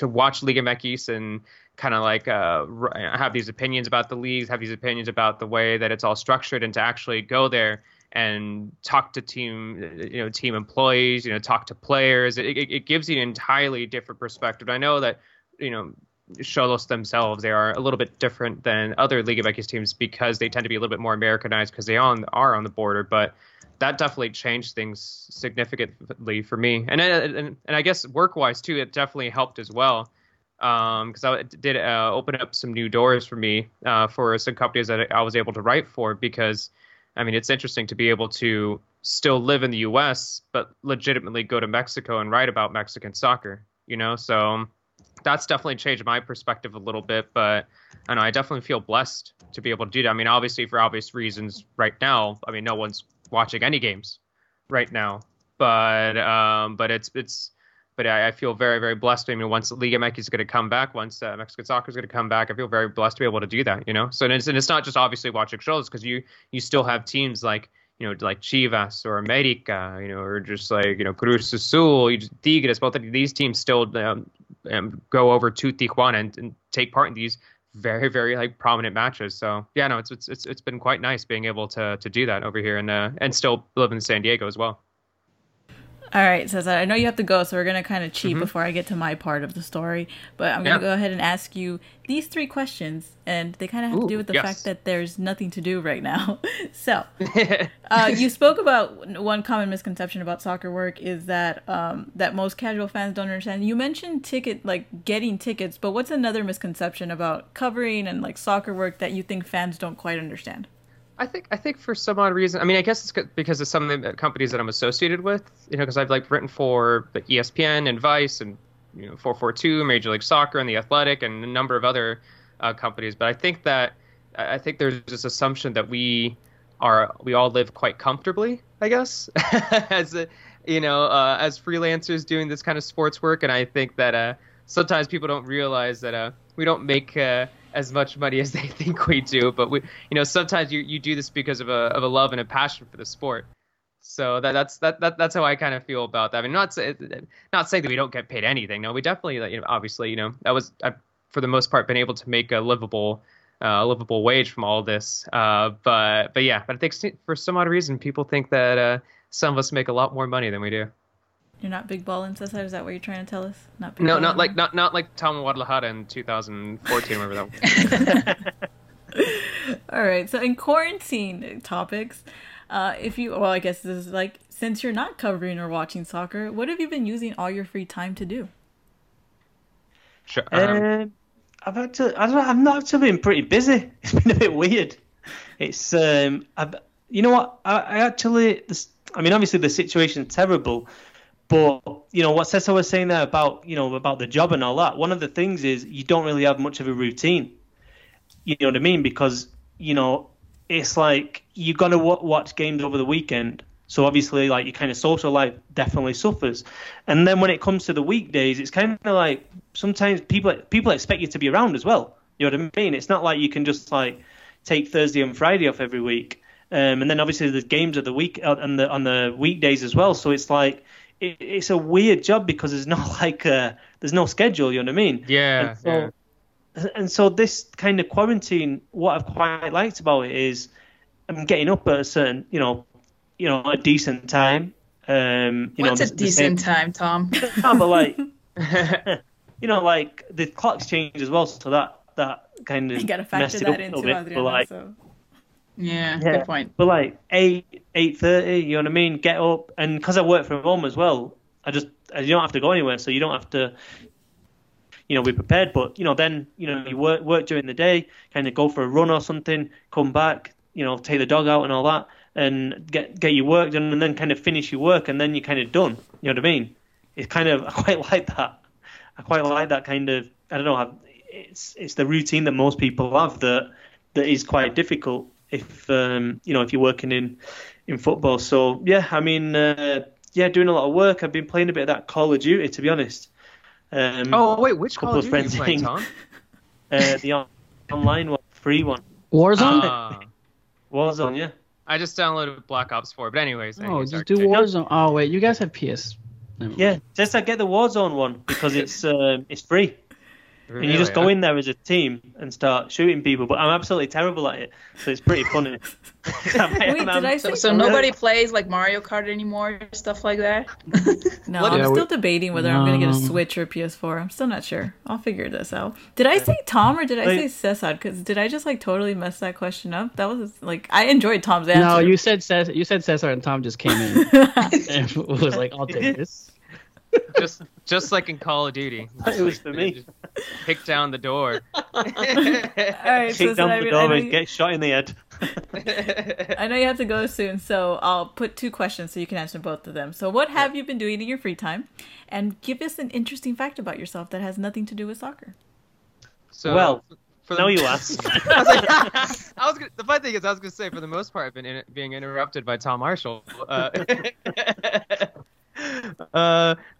watch Liga MX and kind of like have these opinions about the leagues, have these opinions about the way that it's all structured, and to actually go there and talk to team employees, you know, talk to players. It gives you an entirely different perspective. I know that, you know, Cholos themselves, they are a little bit different than other Liga MX teams because they tend to be a little bit more Americanized because they are on the border, but that definitely changed things significantly for me. And I guess work-wise, too, it definitely helped as well, because I did open up some new doors for me for some companies that I was able to write for, because, I mean, it's interesting to be able to still live in the U.S., but legitimately go to Mexico and write about Mexican soccer, you know? So that's definitely changed my perspective a little bit, but I know I definitely feel blessed to be able to do that. I mean, obviously, for obvious reasons right now, I mean, no one's watching any games right now. But I feel very, very blessed. I mean, once Liga MX is going to come back, once Mexican soccer is going to come back, I feel very blessed to be able to do that, you know? So, and it's not just obviously watching shows, because you still have teams like, you know, like Chivas or America, you know, or just like, you know, Cruz Azul, Tigres, both of these teams still go over to Tijuana and take part in these very, very like prominent matches. So yeah, no, it's been quite nice being able to do that over here and still live in San Diego as well. All right, Cesar, I know you have to go, so we're going to kind of cheat before I get to my part of the story. But I'm going to go ahead and ask you these three questions, and they kind of have to do with the fact that there's nothing to do right now. So you spoke about one common misconception about soccer work is that that most casual fans don't understand. You mentioned getting tickets, but what's another misconception about covering and like soccer work that you think fans don't quite understand? I think for some odd reason, I mean, I guess it's because of some of the companies that I'm associated with, you know, because I've like written for the ESPN and Vice and, you know, 442, Major League Soccer and The Athletic and a number of other companies. But I think there's this assumption that we all live quite comfortably, I guess, as freelancers doing this kind of sports work. And I think that sometimes people don't realize that we don't make as much money as they think we do, but we, you know, sometimes you do this because of a love and a passion for the sport. So that's how I kind of feel about that. I mean, not saying that we don't get paid anything. No, we definitely, you know, obviously, you know, I've for the most part been able to make a livable wage from all this. But I think for some odd reason people think that some of us make a lot more money than we do. You're not big ballin', Cesar? Is that what you're trying to tell us? Not big. No, not like Tom Guadalajara in 2014. Remember that one? All right. So in quarantine topics, I guess this is like, since you're not covering or watching soccer, what have you been using all your free time to do? Sure. I've been pretty busy. It's been a bit weird. It's you know what? I mean, obviously the situation's terrible. But, you know, what Cesar was saying there about, you know, about the job and all that, one of the things is you don't really have much of a routine. You know what I mean? Because, you know, it's like you got to watch games over the weekend. So obviously, like, your kind of social life definitely suffers. And then when it comes to the weekdays, it's kind of like sometimes people expect you to be around as well. You know what I mean? It's not like you can just, like, take Thursday and Friday off every week. And then obviously there's games of the week on the weekdays as well. So it's like... It's a weird job because there's not like there's no schedule, you know what I mean? Yeah. And so this kind of quarantine, what I've quite liked about it is I'm getting up at a certain, you know, a decent time. What's a decent time, Tom? No, but like, you know, like the clocks change as well, so that kind of you gotta factor that into Adriana, like, so. Yeah, good point. But like 8:30, you know what I mean? Get up, and because I work from home as well, you don't have to go anywhere, so you don't have to, you know, be prepared. But you know, then you know you work during the day, kind of go for a run or something, come back, you know, take the dog out and all that, and get your work done, and then kind of finish your work, and then you're kind of done. You know what I mean? It's kind of I quite like that kind of, I don't know. It's the routine that most people have that is quite difficult. If you're working in football. So, yeah, I mean, doing a lot of work. I've been playing a bit of that Call of Duty, to be honest. Which Call of Duty friends are you playing, Tom? The online one, free one. Warzone? Warzone, yeah. I just downloaded Black Ops 4, but anyways. Oh, just do Warzone. Oh, wait, you guys have PS. Yeah, just get the Warzone one because it's free. Really, and you just go in there as a team and start shooting people, but I'm absolutely terrible at it, so it's pretty funny. So nobody plays like Mario Kart anymore, stuff like that? No, I'm still debating whether I'm going to get a Switch or a PS4. I'm still not sure. I'll figure this out. Did I say Tom or did I say Cesar? Because did I just like totally mess that question up? That was like, I enjoyed Tom's answer. No, you said Cesar. You said Cesar, and Tom just came in and was like, "I'll take this." Just like in Call of Duty. It was for me. Kick down the door. All right, kick down the door and get shot in the head. I know you have to go soon, so I'll put two questions so you can answer both of them. So what have you been doing in your free time? And give us an interesting fact about yourself that has nothing to do with soccer. So, well, No, you asked. The fun thing is, I was going to say, for the most part, I've been being interrupted by Tom Marshall.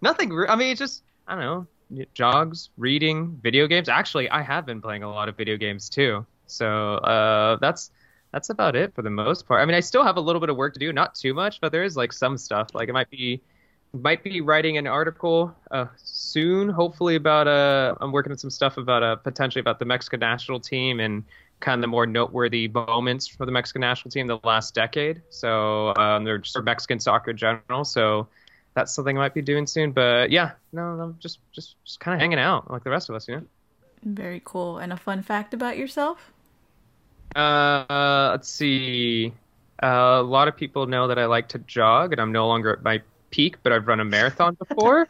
Nothing. I mean, it's just, I don't know, jogs, reading, video games. Actually, I have been playing a lot of video games, too. So that's about it for the most part. I mean, I still have a little bit of work to do. Not too much, but there is, like, some stuff. Like, it might be writing an article soon, hopefully, about I'm working on some stuff about potentially about the Mexican National Team and kind of the more noteworthy moments for the Mexican National Team the last decade. So they're just for Mexican soccer in general. So that's something I might be doing soon. But yeah, no, I'm just kind of hanging out like the rest of us, you know. Very cool. And a fun fact about yourself? Let's see. A lot of people know that I like to jog, and I'm no longer at my peak, but I've run a marathon before.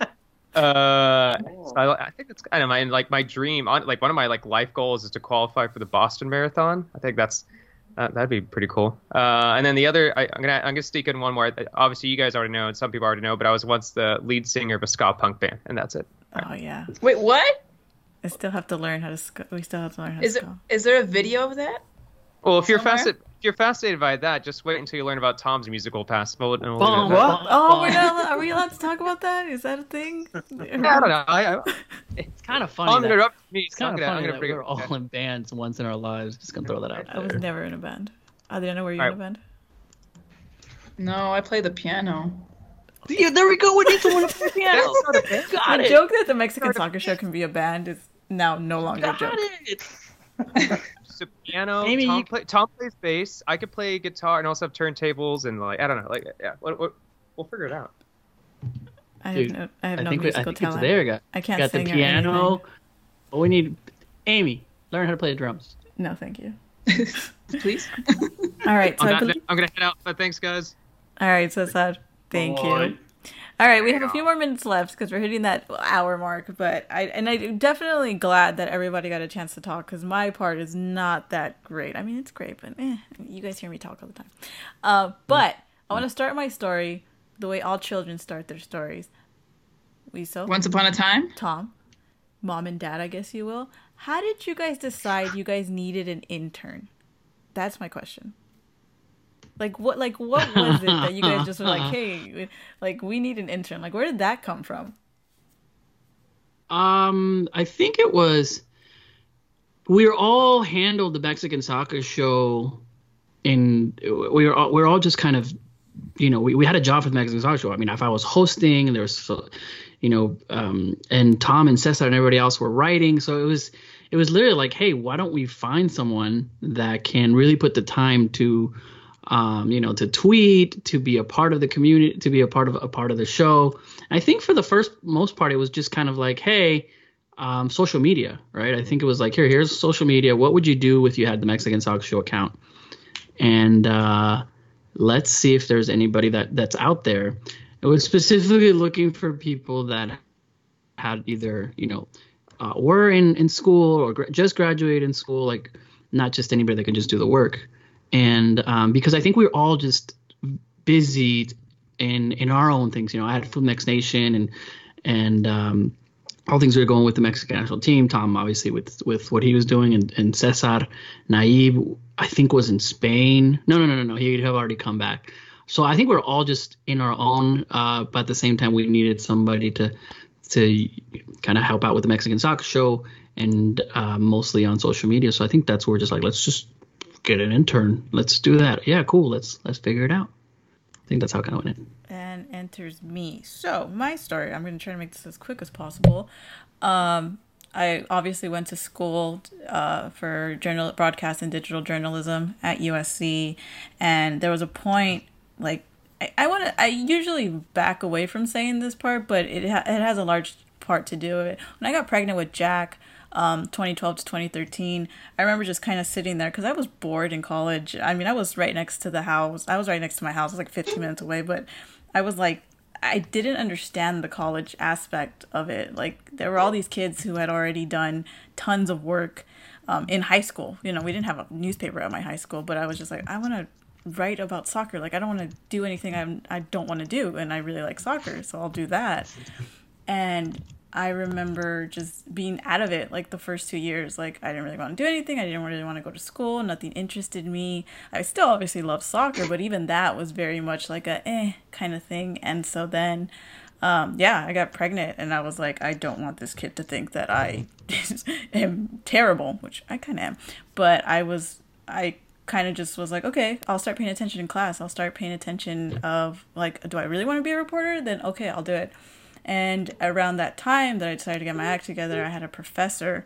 So I think that's kind of my dream. Like one of my life goals is to qualify for the Boston Marathon. I think that's that'd be pretty cool. And then the other, I'm gonna sneak in one more. Obviously, you guys already know, and some people already know, but I was once the lead singer of a ska punk band, and that's it. Oh yeah. Wait, what? I still have to learn how to. We still have to learn how to. Is there a video of that? Well, if you're fascinated by that, just wait until you learn about Tom's musical past. Are we allowed to talk about that? Is that a thing? I don't know. It's kind of funny. It's kind of funny that we're all in bands once in our lives. Just gonna throw that out there. I was never in a band. Adriana, were you in a band? No, I play the piano. Yeah, there we go. We need someone to play the piano. The joke that the Mexican soccer show can be a band is now no longer a joke. It. So piano, Tom plays bass. I could play guitar and also have turntables and I don't know, yeah. We'll figure it out. I have no musical talent. There we go. I can't sing. Got the piano. But we need Amy. Learn how to play the drums. No, thank you. Please. All right. So I'm gonna head out. But thanks, guys. All right, so sad. Thank you. All right, we have a few more minutes left because we're hitting that hour mark, but I'm definitely glad that everybody got a chance to talk because my part is not that great. I mean, it's great, but you guys hear me talk all the time. But I want to start my story the way all children start their stories. Wiso. Once upon a time. Tom. Mom and Dad, I guess you will. How did you guys decide you guys needed an intern? That's my question. What was it that you guys just were like, hey, we need an intern? Where did that come from? I think it was, we were all handled the Mexican soccer show in, we were all just kind of, we had a job for the Mexican soccer show. I mean, if I was hosting and there was, and Tom and Cesar and everybody else were writing. So it was literally like, hey, why don't we find someone that can really put the time to, to tweet, to be a part of the community, to be a part of the show. And I think for the most part, it was just kind of like, hey, social media, right? I think it was like, here's social media. What would you do if you had the Mexican Soccer Show account? And let's see if there's anybody that's out there. It was specifically looking for people that had either, were in school or just graduated in school, not just anybody that could just do the work. And because I think we were all just busy in our own things. I had FutMex Nation and all things were going with the Mexican National Team. Tom, obviously, with what he was doing. And Cesar, Naive, I think, was in Spain. No. He'd have already come back. So I think we're all just in our own. But at the same time, we needed somebody to kind of help out with the Mexican Soccer Show and mostly on social media. So I think that's where we're just let's just get an intern. Let's do that. Yeah, cool. Let's figure it out. I think that's how it kind of went in. And enters me. So my story, I'm going to try to make this as quick as possible. I obviously went to school for broadcast and digital journalism at USC. And there was a point, I usually back away from saying this part, but it has a large part to do with it. When I got pregnant with Jack, 2012 to 2013, I remember just kind of sitting there because I was bored in college. I mean, I was right next to the house. I was right next to my house. I was 15 minutes away, but I was I didn't understand the college aspect of it. There were all these kids who had already done tons of work in high school. We didn't have a newspaper at my high school, but I was just I want to write about soccer. I don't want to do anything I don't want to do, and I really like soccer, so I'll do that. And I remember just being out of it, like, the first 2 years. Like, I didn't really want to do anything. I didn't really want to go to school. Nothing interested me. I still obviously love soccer, but even that was very much like a kind of thing. And so then, I got pregnant, and I was like, I don't want this kid to think that I am terrible, which I kind of am. But I kind of just was like, okay, I'll start paying attention in class. I'll start paying attention of, like, do I really want to be a reporter? Then, okay, I'll do it. And around that time that I decided to get my act together, I had a professor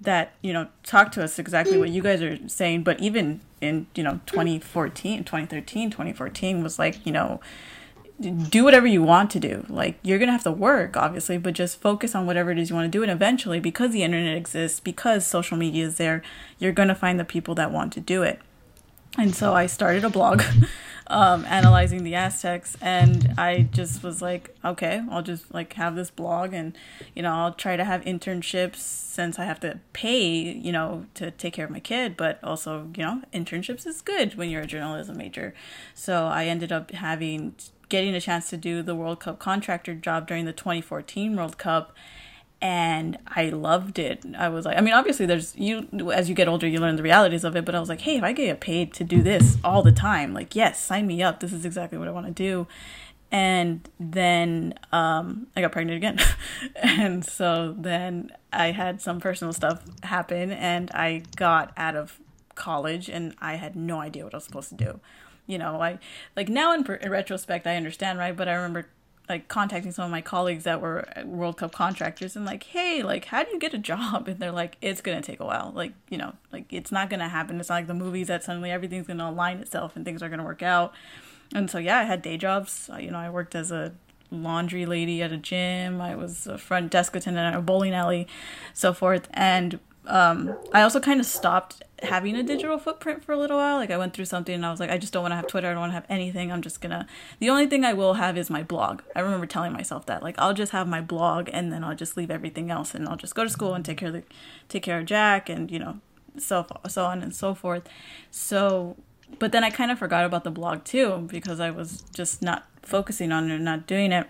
that, you know, talked to us exactly what you guys are saying. But even in, you know, 2014 was like, you know, do whatever you want to do. Like, you're going to have to work, obviously, but just focus on whatever it is you want to do. And eventually, because the internet exists, because social media is there, you're going to find the people that want to do it. And so I started a blog analyzing the Aztecs, and I just was like, okay, I'll just, like, have this blog, and, you know, I'll try to have internships since I have to pay, you know, to take care of my kid, but also, you know, internships is good when you're a journalism major. So I ended up getting a chance to do the World Cup contractor job during the 2014 World Cup. And I loved it. I was like, I mean, obviously as you get older, you learn the realities of it, but I was like, hey, if I get paid to do this all the time, like, yes, sign me up. This is exactly what I want to do. And then, I got pregnant again. And so then I had some personal stuff happen, and I got out of college, and I had no idea what I was supposed to do. You know, I, like, now in retrospect, I understand, right? But I remember, like, contacting some of my colleagues that were World Cup contractors and, like, hey, like, how do you get a job? And they're like, it's going to take a while. Like, you know, like, it's not going to happen. It's not like the movies that suddenly everything's going to align itself and things are going to work out. And so, yeah, I had day jobs. You know, I worked as a laundry lady at a gym. I was a front desk attendant at a bowling alley, so forth. And I also kind of stopped having a digital footprint for a little while. Like, I went through something and I was like, I just don't want to have Twitter. I don't want to have anything. I'm just gonna, the only thing I will have is my blog. I remember telling myself that, like, I'll just have my blog, and then I'll just leave everything else, and I'll just go to school and take care of Jack, and, you know, so on and so forth. So, but then I kind of forgot about the blog too, because I was just not focusing on it and not doing it.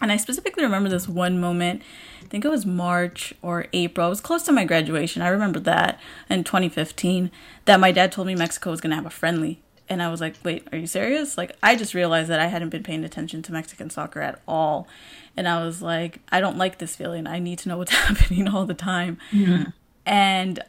And I specifically remember this one moment, I think it was March or April, it was close to my graduation, I remember that, in 2015, that my dad told me Mexico was going to have a friendly. And I was like, wait, are you serious? Like, I just realized that I hadn't been paying attention to Mexican soccer at all. And I was like, I don't like this feeling, I need to know what's happening all the time. Yeah. And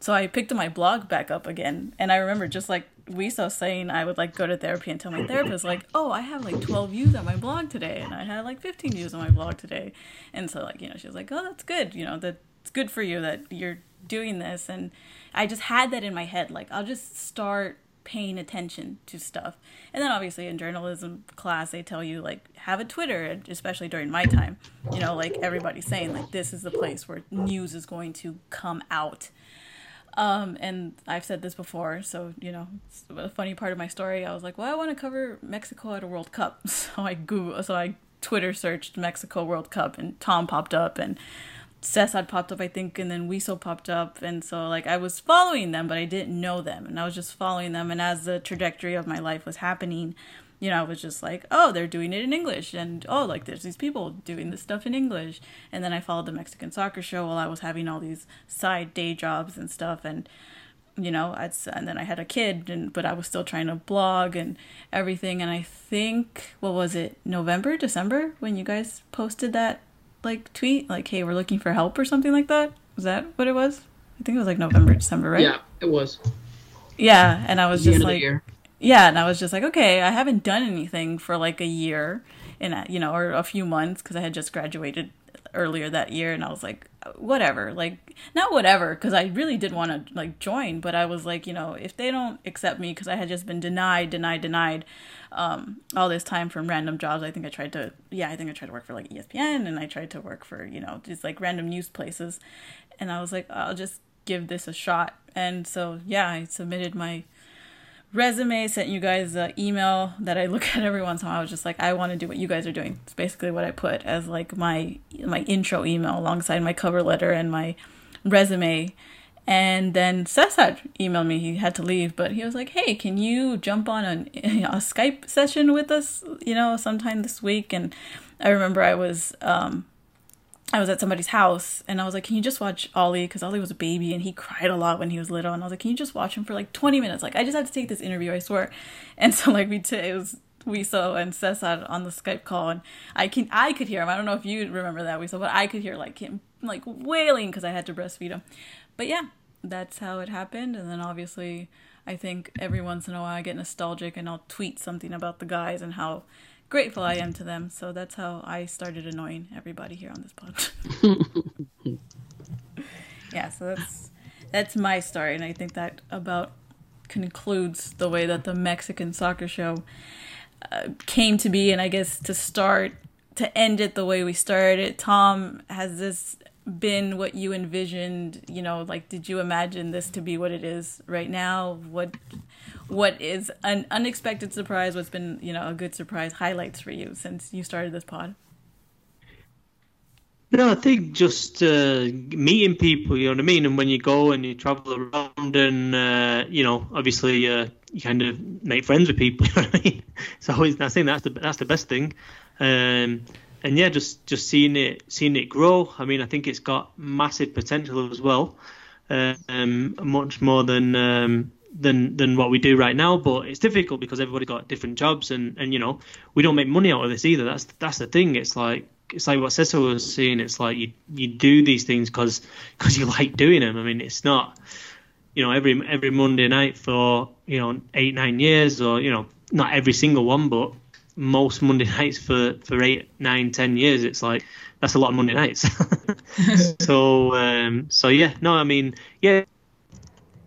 so I picked my blog back up again, and I remember just like Wiso saying, I would like go to therapy and tell my therapist, like, oh, I have like 12 views on my blog today, and I had like 15 views on my blog today. And so, like, you know, she was like, oh, that's good, you know, that's good for you that you're doing this. And I just had that in my head, like, I'll just start paying attention to stuff. And then obviously in journalism class, they tell you, like, have a Twitter, especially during my time, you know, like, everybody's saying, like, this is the place where news is going to come out. And I've said this before, so, you know, it's a funny part of my story. I was like, well, I want to cover Mexico at a World Cup. So I Twitter searched Mexico World Cup, and Tom popped up, and Cesar popped up, I think, and then Wiso popped up. And so, like, I was following them, but I didn't know them, and I was just following them. And as the trajectory of my life was happening, you know, I was just like, oh, they're doing it in English, and oh, like, there's these people doing this stuff in English. And then I followed the Mexican soccer show while I was having all these side day jobs and stuff. And, you know, and then I had a kid, but I was still trying to blog and everything. And I think, what was it, November, December, when you guys posted that, like, tweet, like, hey, we're looking for help or something like that? Was that what it was? I think it was like November, December, right? Yeah, it was. Yeah, and I was just like, yeah, and I was just like, okay, I haven't done anything for like a year, and, you know, or a few months, because I had just graduated earlier that year, and I was like, whatever, like, not whatever, because I really did want to, like, join, but I was like, you know, if they don't accept me, because I had just been denied all this time from random jobs. I think I tried to work for like ESPN, and I tried to work for, you know, just like random news places, and I was like, I'll just give this a shot. And so, yeah, I submitted my resume, sent you guys an email that I look at every once in a while. I was just like, I want to do what you guys are doing. It's basically what I put as like my intro email alongside my cover letter and my resume. And then Cesar emailed me. He had to leave, but he was like, hey, can you jump on a Skype session with us, you know, sometime this week? And I remember I was I was at somebody's house, and I was like, can you just watch Ollie? Because Ollie was a baby, and he cried a lot when he was little. And I was like, can you just watch him for, like, 20 minutes? Like, I just have to take this interview, I swear. And so, like, it was Wiso and Cesar on the Skype call, and I could hear him. I don't know if you remember that, Wiso, but I could hear, like, him, like, wailing because I had to breastfeed him. But, yeah, that's how it happened. And then, obviously, I think every once in a while I get nostalgic, and I'll tweet something about the guys and how grateful I am to them. So that's how I started annoying everybody here on this podcast. Yeah, so that's my story, and I think that about concludes the way that the Mexican soccer show came to be, and I guess to end it the way we started it. Tom, has this been what you envisioned? You know, like, did you imagine this to be what it is right now? What is an unexpected surprise? What's been, you know, a good surprise? Highlights for you since you started this pod? No, I think just meeting people, you know what I mean? And when you go and you travel around and, you know, obviously you kind of make friends with people, you know what I mean? So I think that's the best thing. And yeah, just seeing it grow. I mean, I think it's got massive potential as well, much more than what we do right now. But it's difficult because everybody's got different jobs, and you know, we don't make money out of this either. That's the thing. It's like what Cesar was saying. It's like you do these things because you like doing them. I mean, it's not, you know, every Monday night for, you know, 8-9 years, or, you know, not every single one, but most Monday nights for 8, 9, 10 years. It's like, that's a lot of Monday nights. So yeah, no, I mean, yeah,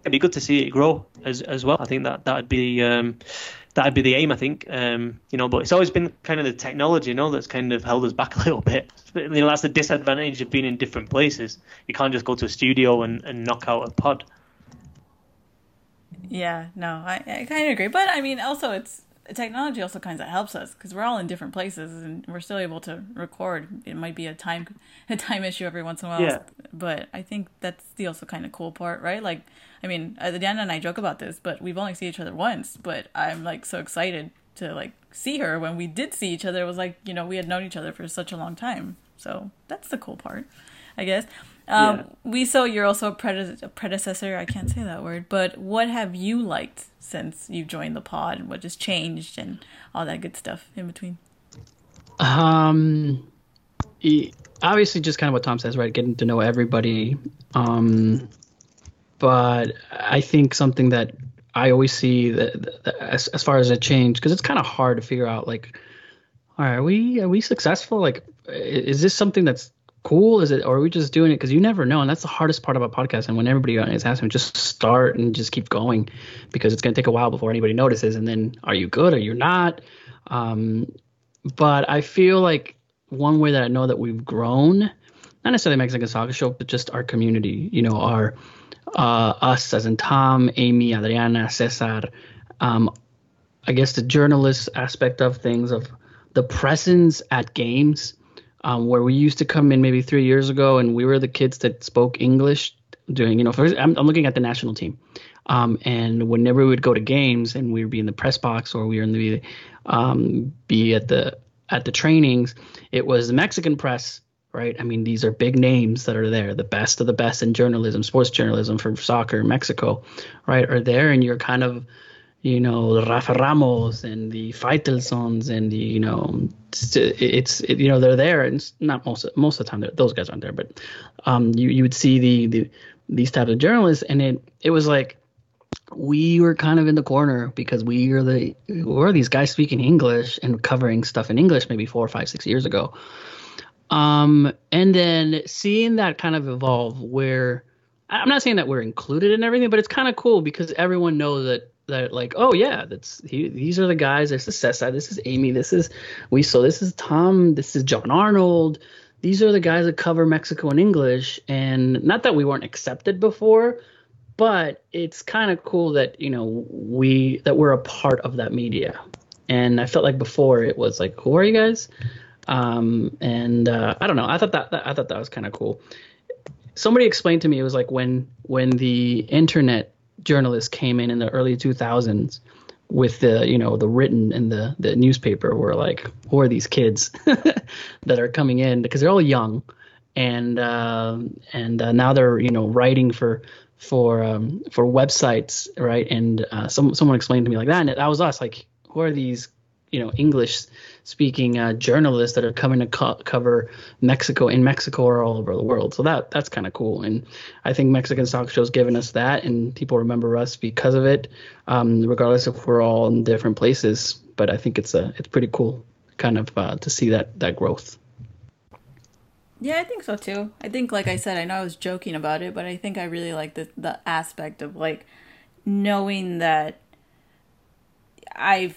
it'd be good to see it grow as well. I think that'd be the aim, I think, you know. But it's always been kind of the technology, you know, that's kind of held us back a little bit. You know, that's the disadvantage of being in different places. You can't just go to a studio and knock out a pod. Yeah, no, I kind of agree, but I mean, also it's, technology also kind of helps us because we're all in different places and we're still able to record. It might be a time issue every once in a while, yeah. But I think that's the also kind of cool part, right? Like, I mean, Adriana and I joke about this, but we've only seen each other once, but I'm like so excited to like see her. When we did see each other, it was like, you know, we had known each other for such a long time. So that's the cool part, I guess. Yeah. Wiso, you're also a predecessor. I can't say that word, but what have you liked since you joined the pod, and what has changed and all that good stuff in between? Obviously just kind of what Tom says, right? Getting to know everybody. But I think something that I always see that as far as a change, because it's kind of hard to figure out, like, all right, are we successful? Like, is this something that's cool? Is it, or are we just doing it because you never know? And that's the hardest part about podcasts, and when everybody is asking, just start and just keep going, because it's going to take a while before anybody notices, and then are you good or you're not? But I feel like one way that I know that we've grown, not necessarily Mexican Soccer Show, but just our community, you know, our us as in Tom, Amy, Adriana, Cesar, I guess the journalist aspect of things, of the presence at games. Where we used to come in maybe 3 years ago, and we were the kids that spoke English doing, you know, first, I'm looking at the national team. And whenever we would go to games and we would be in the press box, or we were in the, be at the trainings, it was the Mexican press, right? I mean, these are big names that are there, the best of the best in journalism, sports journalism for soccer in Mexico, right? Are there, and you're kind of, you know, Rafa Ramos and the Faitelsons and the, you know, it's you know, they're there, and it's not most of the time those guys aren't there, but you would see the these types of journalists, and it was like we were kind of in the corner because we were these guys speaking English and covering stuff in English maybe 4, 5, 6 years ago, and then seeing that kind of evolve, where I'm not saying that we're included in everything, but it's kind of cool because everyone knows that like, oh yeah, these are the guys. This is Cesar, this is Amy, this is Wiso, this is Tom, this is John Arnold. These are the guys that cover Mexico in English. And not that we weren't accepted before, but it's kind of cool that, you know, we're a part of that media. And I felt like before it was like, who are you guys? I don't know. I thought that was kind of cool. Somebody explained to me, it was like when the internet journalists came in the early 2000s with the, you know, the written and the newspaper, were like, who are these kids that are coming in, because they're all young and now they're writing for websites, right? And someone explained to me like that, and that was us. Like, who are these English-speaking journalists that are coming to cover Mexico or all over the world? So that's kind of cool, and I think Mexican Soccer Show's given us that, and people remember us because of it, regardless if we're all in different places. But I think it's pretty cool, kind of to see that growth. Yeah, I think so too. I think, like I said, I know I was joking about it, but I think I really like the aspect of like knowing that I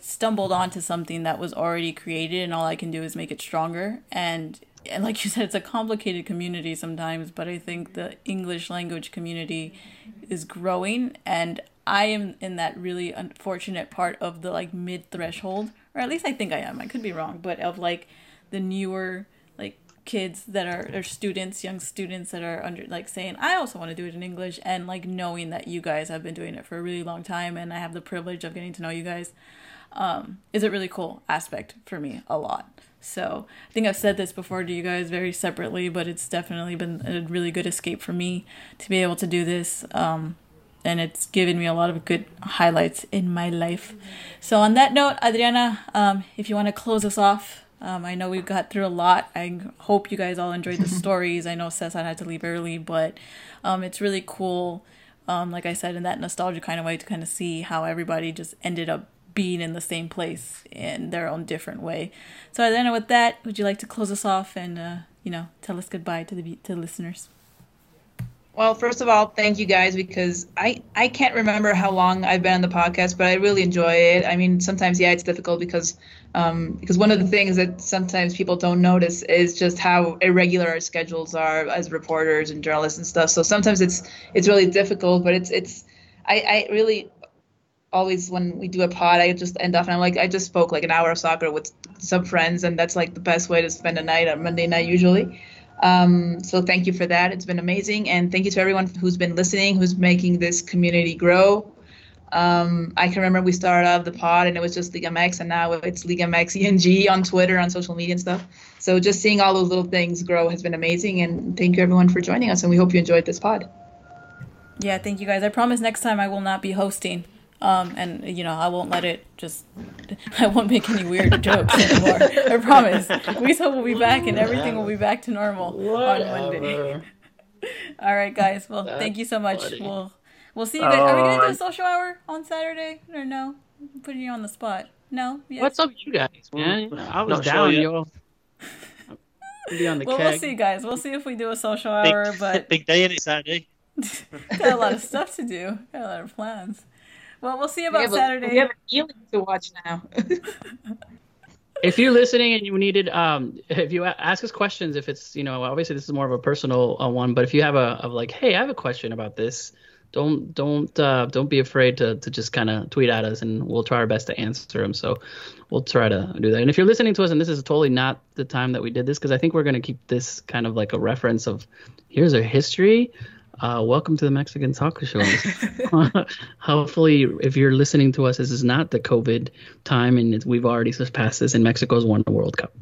stumbled onto something that was already created, and all I can do is make it stronger. And like you said, it's a complicated community sometimes, but I think the English language community is growing, and I am in that really unfortunate part of the like mid threshold, or at least I think I am. I could be wrong, but of like the newer like kids that are students, young students that are under like saying, I also want to do it in English, and like knowing that you guys have been doing it for a really long time, and I have the privilege of getting to know you guys, is a really cool aspect for me a lot. So I think I've said this before to you guys very separately, but it's definitely been a really good escape for me to be able to do this. And it's given me a lot of good highlights in my life. So on that note, Adriana, if you want to close us off, I know we've got through a lot. I hope you guys all enjoyed the stories. I know Cesar had to leave early, but it's really cool, like I said, in that nostalgia kind of way, to kind of see how everybody just ended up being in the same place in their own different way. So Adriana, with that, would you like to close us off and tell us goodbye to the listeners? Well, first of all, thank you guys, because I can't remember how long I've been on the podcast, but I really enjoy it. I mean, sometimes, yeah, it's difficult because one of the things that sometimes people don't notice is just how irregular our schedules are as reporters and journalists and stuff. So sometimes it's really difficult, but I really always, when we do a pod, I just end up and I'm like, I just spoke like an hour of soccer with some friends, and that's like the best way to spend a night on Monday night usually. So thank you for that. It's been amazing. And thank you to everyone who's been listening, who's making this community grow. I can remember we started out of the pod and it was just Liga MX, and now it's Liga MX ENG on Twitter, on social media and stuff. So just seeing all those little things grow has been amazing. And thank you everyone for joining us. And we hope you enjoyed this pod. Yeah, thank you guys. I promise next time I will not be hosting. And I won't let it just, I won't make any weird jokes anymore. I promise. Wiso will be back and everything will be back to normal on Monday. All right, guys. Well, thank you so much. Funny. We'll see you guys. Are we going to do a social hour on Saturday or no? I'm putting you on the spot. No? Yes. What's up, you guys, man? I was down, y'all. Well, we'll see, guys. We'll see if we do a social hour. Big day in it, Saturday. Got a lot of stuff to do. Got a lot of plans. Well, we'll see about Saturday. We have a feeling to watch now. If you're listening and you needed, if you ask us questions, if it's, obviously this is more of a personal one, but if you have hey, I have a question about this, don't be afraid to just kind of tweet at us, and we'll try our best to answer them. So we'll try to do that. And if you're listening to us, and this is totally not the time that we did this, because I think we're going to keep this kind of like a reference of here's our history. Welcome to the Mexican Soccer Show. Hopefully, if you're listening to us, this is not the COVID time, and we've already surpassed this, and Mexico's won the World Cup.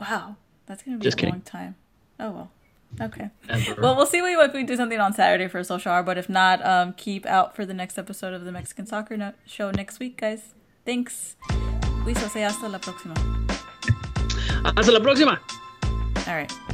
Wow. That's going to be long time. Oh, well. Okay. Never. Well, we'll see if we do something on Saturday for a social hour, but if not, keep out for the next episode of the Mexican Soccer Show next week, guys. Thanks. Luis Jose, hasta la próxima. Hasta la próxima. All right.